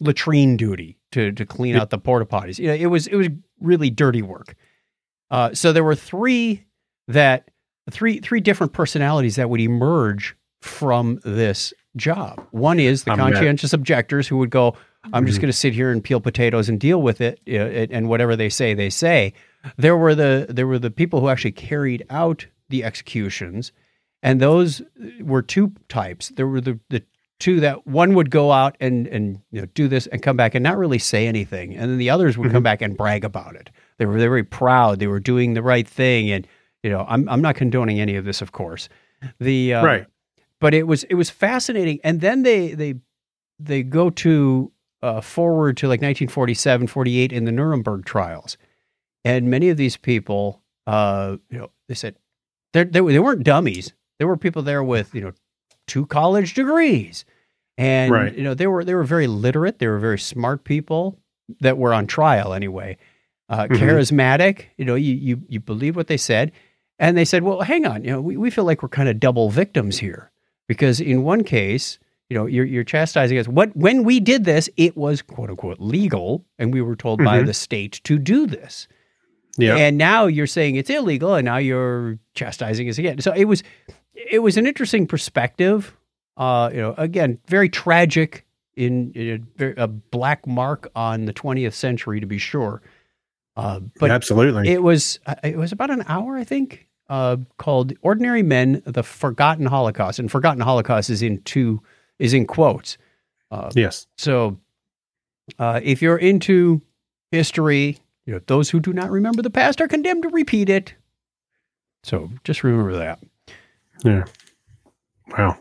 latrine duty to clean out the porta potties. You know, it was really dirty work. So there were three different personalities that would emerge from this job. One is the conscientious objectors who would go, I'm just going to sit here and peel potatoes and deal with it, you know, and whatever they say, they say. There were the people who actually carried out the executions, and those were two types. There were the two that one would go out and you know, do this and come back and not really say anything, and then the others would come back and brag about it. They were very proud. They were doing the right thing, and you know, I'm not condoning any of this, of course. Right, but it was fascinating. And then they go to forward to like 1947, 48 in the Nuremberg trials. And many of these people, you know, they said they weren't dummies. There were people there with, you know, 2 college degrees, and you know, they were very literate. They were very smart people that were on trial anyway. Charismatic, you know, you believe what they said, and they said, well, hang on, you know, we feel like we're kind of double victims here because in one case, you know, you're chastising us. When we did this, it was quote unquote legal, and we were told by the state to do this. Yeah. And now you're saying it's illegal, and now you're chastising us again. So it was an interesting perspective. You know, again, very tragic, in a black mark on the 20th century to be sure. But absolutely, it was about an hour, I think, called "Ordinary Men: The Forgotten Holocaust," and "Forgotten Holocaust" is in quotes. Yes. So, if you're into history. You know, those who do not remember the past are condemned to repeat it. So just remember that. Yeah. Wow.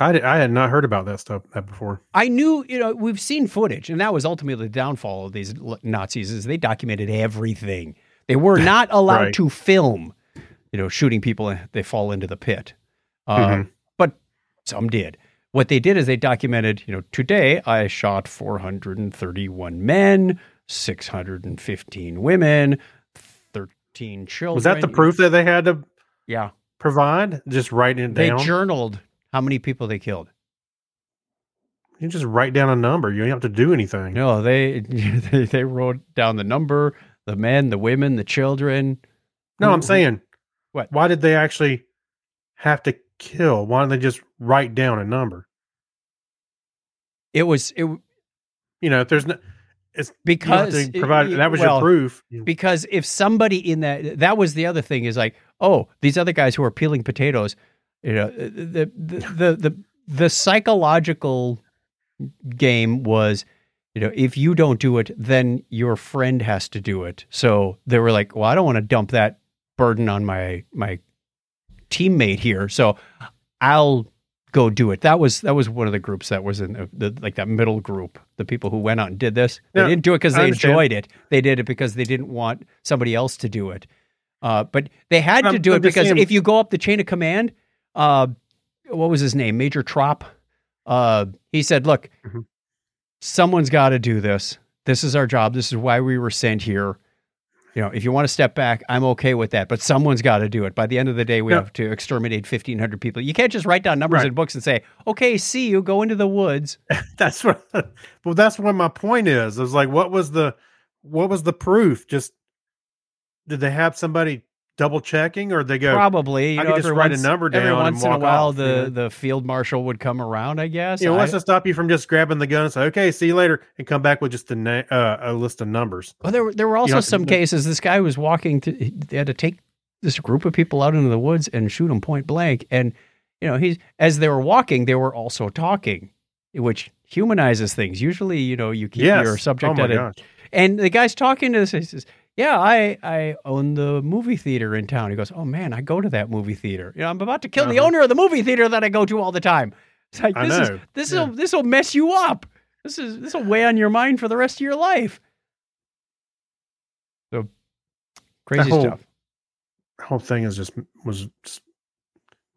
I had not heard about that stuff before. I knew, you know, we've seen footage, and that was ultimately the downfall of these Nazis is they documented everything. They were not allowed to film, you know, shooting people and they fall into the pit. But some did. What they did is they documented, you know, today I shot 431 men, 615 women, 13 children. Was that the proof that they had to provide? Just writing it down? They journaled how many people they killed. You just write down a number. You don't have to do anything. No, they wrote down the number, the men, the women, the children. No, I'm saying, what? Why did they actually have to kill? Why didn't they just write down a number? You know, if there's no... It's because that was your proof. Because if somebody in that was the other thing is like, oh, these other guys who are peeling potatoes, you know, the psychological game was, you know, if you don't do it, then your friend has to do it. So they were like, well, I don't want to dump that burden on my teammate here, so I'll go do it. That was one of the groups that was in like that middle group, the people who went out and did this. They didn't do it because they enjoyed it. They did it because they didn't want somebody else to do it. But they had to do it because if you go up the chain of command, what was his name? Major Trop. He said, look, someone's got to do this. This is our job. This is why we were sent here. You know, if you want to step back, I'm okay with that, but someone's got to do it. By the end of the day, we have to exterminate 1,500 people. You can't just write down numbers in books and say, okay, see you, go into the woods. That's what my point is. It was like, what was the proof? Just, did they have somebody double checking or they go? Probably. I could just write a number down. Every once in a while, off, the field marshal would come around, I guess. You know, wants to stop you from just grabbing the gun and say, okay, see you later, and come back with just a list of numbers. Well, there were also some cases. This guy was walking, they had to take this group of people out into the woods and shoot them point blank. And, you know, as they were walking, they were also talking, which humanizes things. Usually, you know, you keep your subject at it. And the guy's talking to this, he says, yeah, I own the movie theater in town. He goes, oh man, I go to that movie theater. You know, I'm about to kill the owner of the movie theater that I go to all the time. It's like this'll mess you up. This'll weigh on your mind for the rest of your life. Crazy stuff. The whole thing is was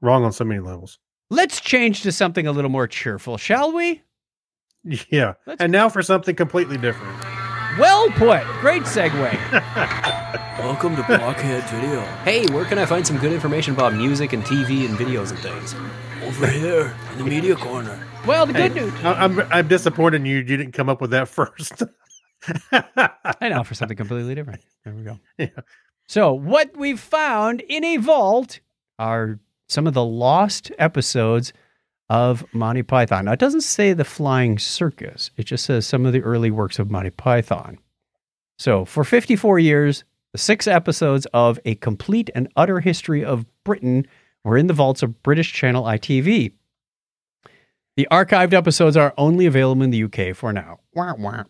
wrong on so many levels. Let's change to something a little more cheerful, shall we? Yeah. And now for something completely different. Well put. Great segue. Welcome to Blockhead Video. Hey, where can I find some good information about music and TV and videos and things? Over here in the media corner. Well, the good news. I'm disappointed in you. You didn't come up with that first. I know, for something completely different. There we go. Yeah. So what we've found in a vault are some of the lost episodes of Monty Python. Now, it doesn't say the Flying Circus. It just says some of the early works of Monty Python. So for 54 years, the 6 episodes of A Complete and Utter History of Britain were in the vaults of British channel ITV. The archived episodes are only available in the UK for now. Wah, wah.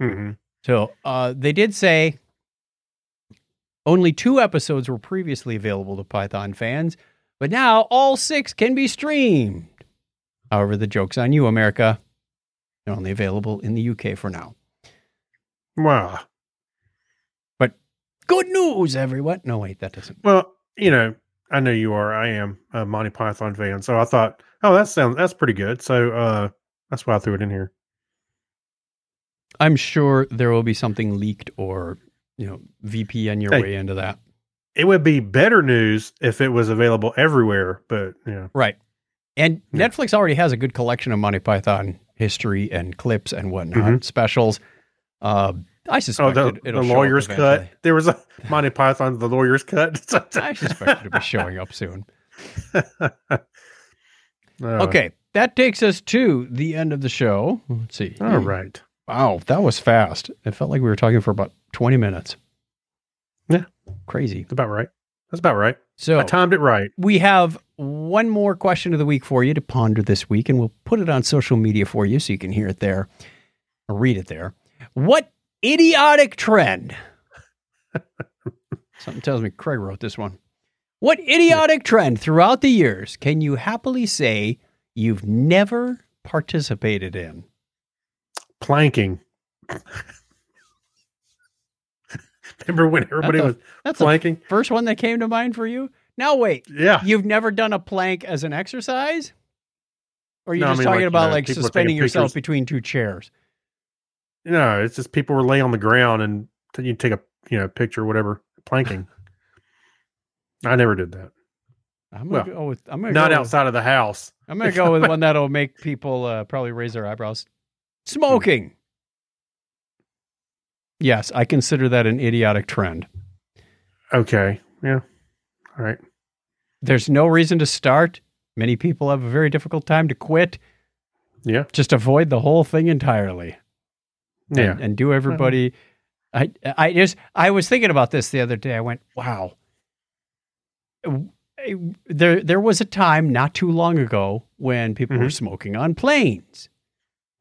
Mm-hmm. So they did say only 2 episodes were previously available to Python fans, but now all 6 can be streamed. However, the joke's on you, America. They're only available in the UK for now. Wow. But good news, everyone. No, wait, that doesn't. Well, you know, I know you are. I am a Monty Python fan, so I thought, oh, that's pretty good. So that's why I threw it in here. I'm sure there will be something leaked or, you know, VPN your way into that. It would be better news if it was available everywhere, but yeah. Right. And Netflix already has a good collection of Monty Python history and clips and whatnot, specials. I suspect it'll the lawyer's cut. There was a Monty Python, the lawyer's cut. I suspect it'll be showing up soon. Okay. That takes us to the end of the show. Let's see. All right. Wow. That was fast. It felt like we were talking for about 20 minutes. Yeah. Crazy. That's about right. So I timed it right. We have one more question of the week for you to ponder this week, and we'll put it on social media for you so you can hear it there or read it there. What idiotic trend? Something tells me Craig wrote this one. What idiotic trend throughout the years can you happily say you've never participated in? Planking. Remember when everybody was planking? First one that came to mind for you? Now, wait. Yeah. You've never done a plank as an exercise? Or are you just talking about like suspending yourself between two chairs? No, it's just people were laying on the ground and you take a picture or whatever. Planking. I never did that. I'm going to go with... Not outside of the house. I'm going to go with one that'll make people probably raise their eyebrows. Smoking. Yes, I consider that an idiotic trend. Okay. Yeah. All right. There's no reason to start. Many people have a very difficult time to quit. Yeah. Just avoid the whole thing entirely. Yeah. And do everybody. I was thinking about this the other day. I went, wow. There was a time not too long ago when people were smoking on planes.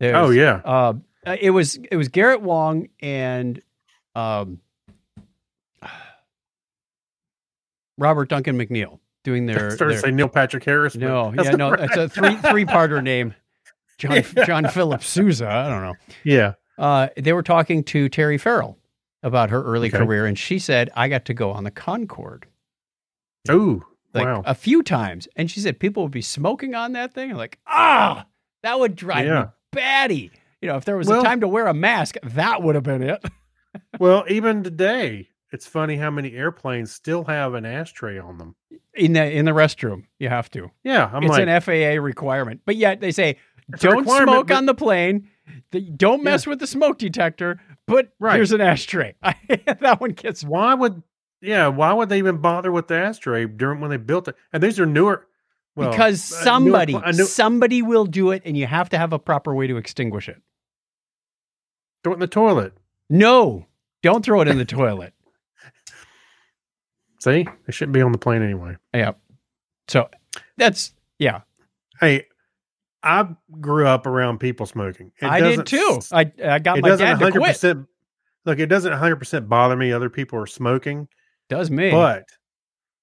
Oh, yeah. It was Garrett Wong and Robert Duncan McNeil doing their. Started to say Neil Patrick Harris. Right. It's a three-parter name. John Philip Sousa. I don't know. Yeah. They were talking to Terry Farrell about her early career, and she said, "I got to go on the Concorde." Ooh, wow! A few times, and she said people would be smoking on that thing. I'm like, that would drive me batty. You know, if there was a time to wear a mask, that would have been it. Well, even today, it's funny how many airplanes still have an ashtray on them. In the restroom, you have to. Yeah, it's an FAA requirement. But yet they say, don't smoke on the plane, don't mess with the smoke detector, but here's an ashtray. That one gets... Why would they even bother with the ashtray when they built it? And these are newer... Well, because somebody will do it, and you have to have a proper way to extinguish it. Throw it in the toilet. No, don't throw it in the toilet. See, it shouldn't be on the plane anyway. Yeah. So yeah. Hey, I grew up around people smoking. I did too. I got my dad to quit. Look, it doesn't 100% bother me. Other people are smoking. Does me. But,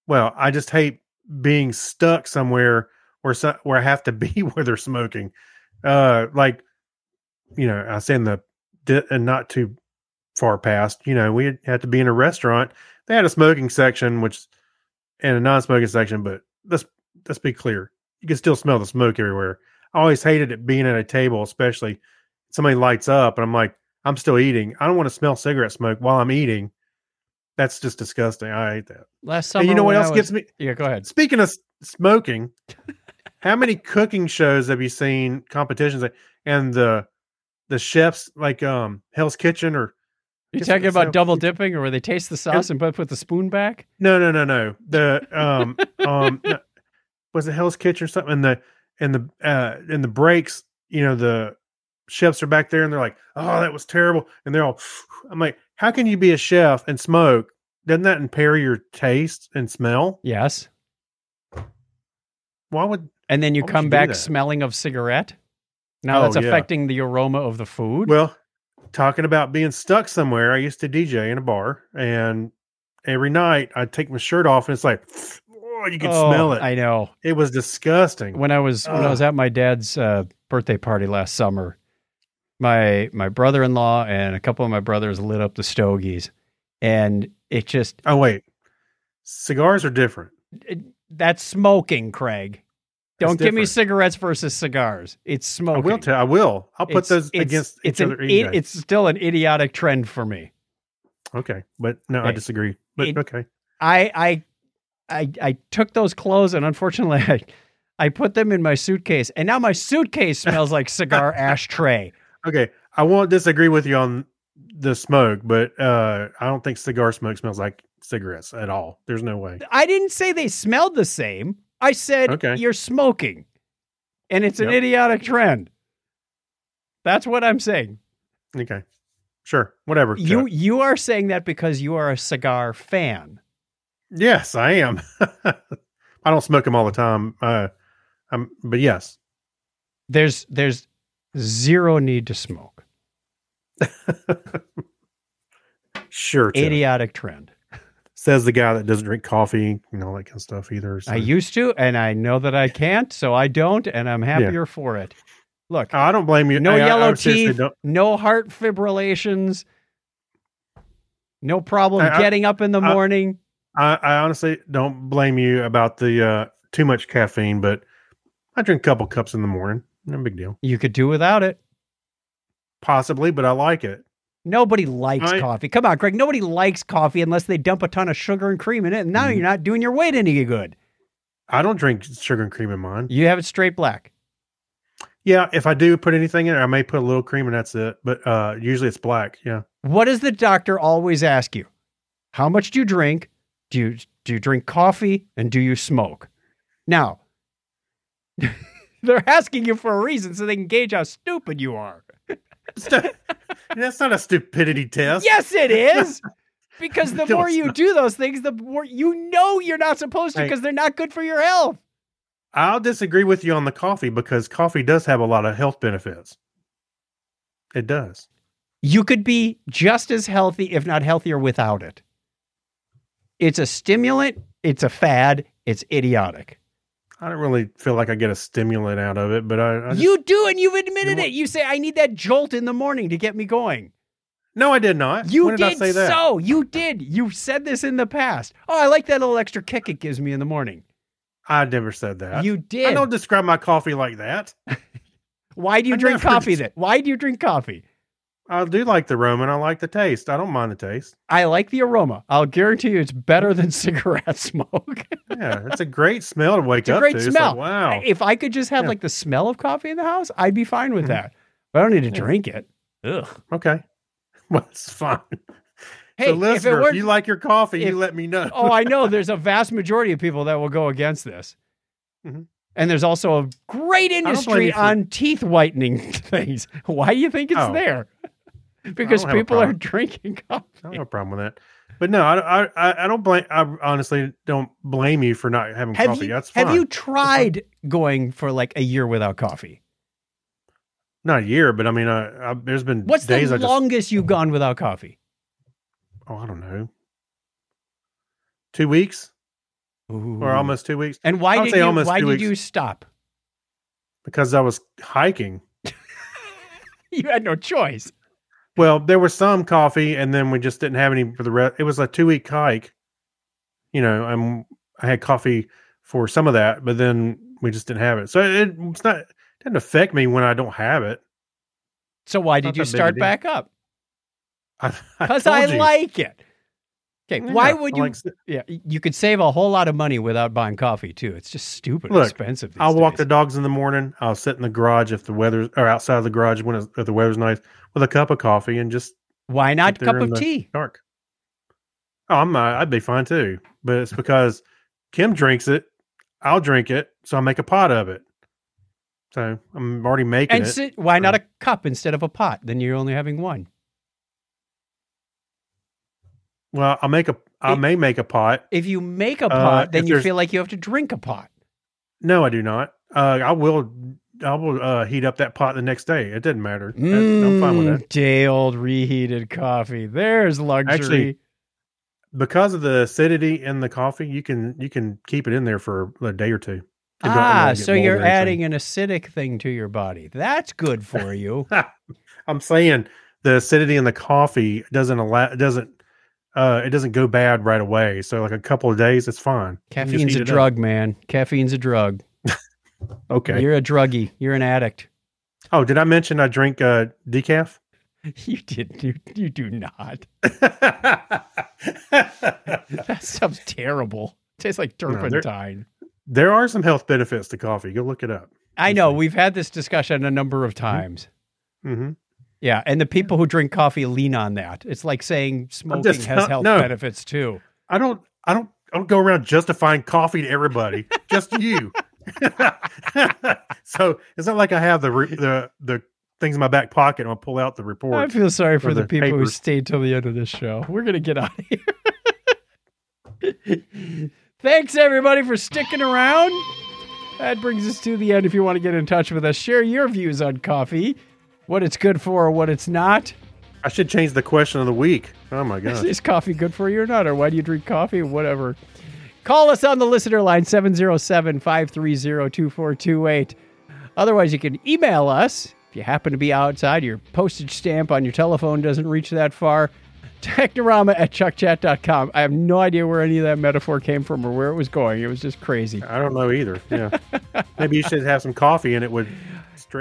well, I just hate being stuck somewhere where I have to be where they're smoking. I say not too far past, we had to be in a restaurant. They had a smoking section, and a non-smoking section, but let's be clear. You can still smell the smoke everywhere. I always hated it being at a table, especially somebody lights up and I'm like, I'm still eating. I don't want to smell cigarette smoke while I'm eating. That's just disgusting. I hate that. Last summer, and you know what else gets me? Yeah, go ahead. Speaking of smoking, how many cooking shows have you seen, competitions, and the chefs, like Hell's Kitchen, or you talking about double dipping, or where they taste the sauce and put the spoon back? No. The was it Hell's Kitchen or something? In the breaks, you know, the chefs are back there and they're like, "Oh, that was terrible," and they're all. Phew. I'm like, how can you be a chef and smoke? Doesn't that impair your taste and smell? Yes. Why would? And then you come back smelling of cigarette. Now that's affecting the aroma of the food. Well, talking about being stuck somewhere, I used to DJ in a bar, and every night I'd take my shirt off, and it's like, oh, you can smell it. I know. It was disgusting. When I was at my dad's birthday party last summer, my brother-in-law and a couple of my brothers lit up the stogies, and it just... Oh, wait. Cigars are different. That's smoking, Kreg. Don't give me cigarettes versus cigars. It's smoking. I will. I'll put those against each other. It's still an idiotic trend for me. Okay. But no, I disagree. But okay. I took those clothes and unfortunately I put them in my suitcase, and now my suitcase smells like cigar ashtray. Okay. I won't disagree with you on the smoke, but I don't think cigar smoke smells like cigarettes at all. There's no way. I didn't say they smelled the same. I said, You're smoking, and it's an idiotic trend. That's what I'm saying. Okay. Sure. Whatever. You are saying that because you are a cigar fan. Yes, I am. I don't smoke them all the time. But yes. There's zero need to smoke. Sure. Tim. Idiotic trend. Says the guy that doesn't drink coffee and all that kind of stuff either. So. I used to, and I know that I can't, so I don't, and I'm happier for it. Look. I don't blame you. No yellow teeth, no heart fibrillations, no problem getting up in the morning. I honestly don't blame you about the too much caffeine, but I drink a couple cups in the morning. No big deal. You could do without it. Possibly, but I like it. Nobody likes coffee. Come on, Kreg. Nobody likes coffee unless they dump a ton of sugar and cream in it. And now you're not doing your weight any good. I don't drink sugar and cream in mine. You have it straight black. Yeah. If I do put anything in it, I may put a little cream and that's it. But usually it's black. Yeah. What does the doctor always ask you? How much do you drink? Do you drink coffee? And do you smoke? Now, they're asking you for a reason so they can gauge how stupid you are. That's not a stupidity test. Yes, it is. Because the more you do those things, the more you know you're not supposed to, because they're not good for your health. I'll disagree with you on the coffee, because coffee does have a lot of health benefits. It does. You could be just as healthy, if not healthier, without it. It's a stimulant. It's a fad. It's idiotic. I don't really feel like I get a stimulant out of it, but I just, you do, and you've admitted it. You say, I need that jolt in the morning to get me going. No, I did not. You did, I say that? So. You did. You've said this in the past. Oh, I like that little extra kick it gives me in the morning. I never said that. You did. I don't describe my coffee like that. Why do you drink coffee then? Why do you drink coffee? I do like the aroma, and I like the taste. I don't mind the taste. I like the aroma. I'll guarantee you it's better than cigarette smoke. Yeah, it's a great smell to wake up to. It's a great smell. Like, wow. If I could just have like the smell of coffee in the house, I'd be fine with that. But I don't need to drink it. Ugh. Okay. Well, it's fine. Hey, so listener, if you like your coffee, you let me know. Oh, I know. There's a vast majority of people that will go against this. Mm-hmm. And there's also a great industry on teeth whitening things. Why do you think it's there? Because people are drinking coffee. I don't have a problem with that. But no, I don't blame. I honestly don't blame you for not having coffee. That's fine. Have you tried going for like a year without coffee? Not a year, but I mean, there's been days. What's the longest you've gone without coffee? Oh, I don't know. 2 weeks. Ooh. Or almost 2 weeks. And why did you stop? Because I was hiking. You had no choice. Well, there was some coffee, and then we just didn't have any for the rest. It was a 2-week hike, you know, I had coffee for some of that, but then we just didn't have it. So it's not, it doesn't affect me when I don't have it. So why did you start back up? Because I like it. Okay, yeah, why would you? Like, yeah, you could save a whole lot of money without buying coffee too. It's just stupid expensive. I'll walk the dogs in the morning. I'll sit in the garage if the weather's, or outside the garage if the weather's nice, with a cup of coffee and just. Why not a cup of tea? Dark. Oh, I'd be fine too, but it's because Kim drinks it. I'll drink it, so I make a pot of it. So I'm already making it. So, why not a cup instead of a pot? Then you're only having one. Well, I may make a pot. If you make a pot, then you feel like you have to drink a pot. No, I do not. I will heat up that pot the next day. It doesn't matter. I'm fine with that. Day old reheated coffee. There's luxury. Actually, because of the acidity in the coffee, you can keep it in there for a day or two. So you're adding an acidic thing to your body. That's good for you. I'm saying the acidity in the coffee doesn't go bad right away. So like a couple of days, it's fine. Caffeine's a drug, man. Caffeine's a drug. Okay. You're a druggie. You're an addict. Oh, did I mention I drink decaf? You did. You do not. That sounds terrible. It tastes like turpentine. There are some health benefits to coffee. Go look it up. I know. We've had this discussion a number of times. Mm-hmm. Yeah, and the people who drink coffee lean on that. It's like saying smoking has health benefits too. I don't go around justifying coffee to everybody, just you. So it's not like I have the things in my back pocket and I'll pull out the report. I feel sorry for the people who stayed till the end of this show. We're gonna get out of here. Thanks everybody for sticking around. That brings us to the end. If you want to get in touch with us, share your views on coffee. What it's good for or what it's not. I should change the question of the week. Oh, my gosh. Is coffee good for you or not? Or why do you drink coffee? Whatever. Call us on the listener line, 707-530-2428. Otherwise, you can email us. If you happen to be outside, your postage stamp on your telephone doesn't reach that far. Technorama@ChuckChat.com. I have no idea where any of that metaphor came from or where it was going. It was just crazy. I don't know either. Yeah. Maybe you should have some coffee and it would...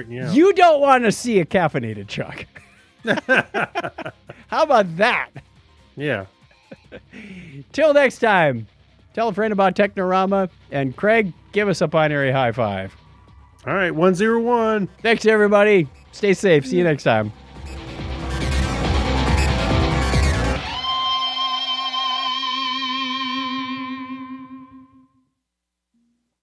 You don't want to see a caffeinated Chuck. How about that? Yeah. Till next time, tell a friend about Technorama, and Kreg, give us a binary high five. All right, 101. Thanks, everybody. Stay safe. See you next time.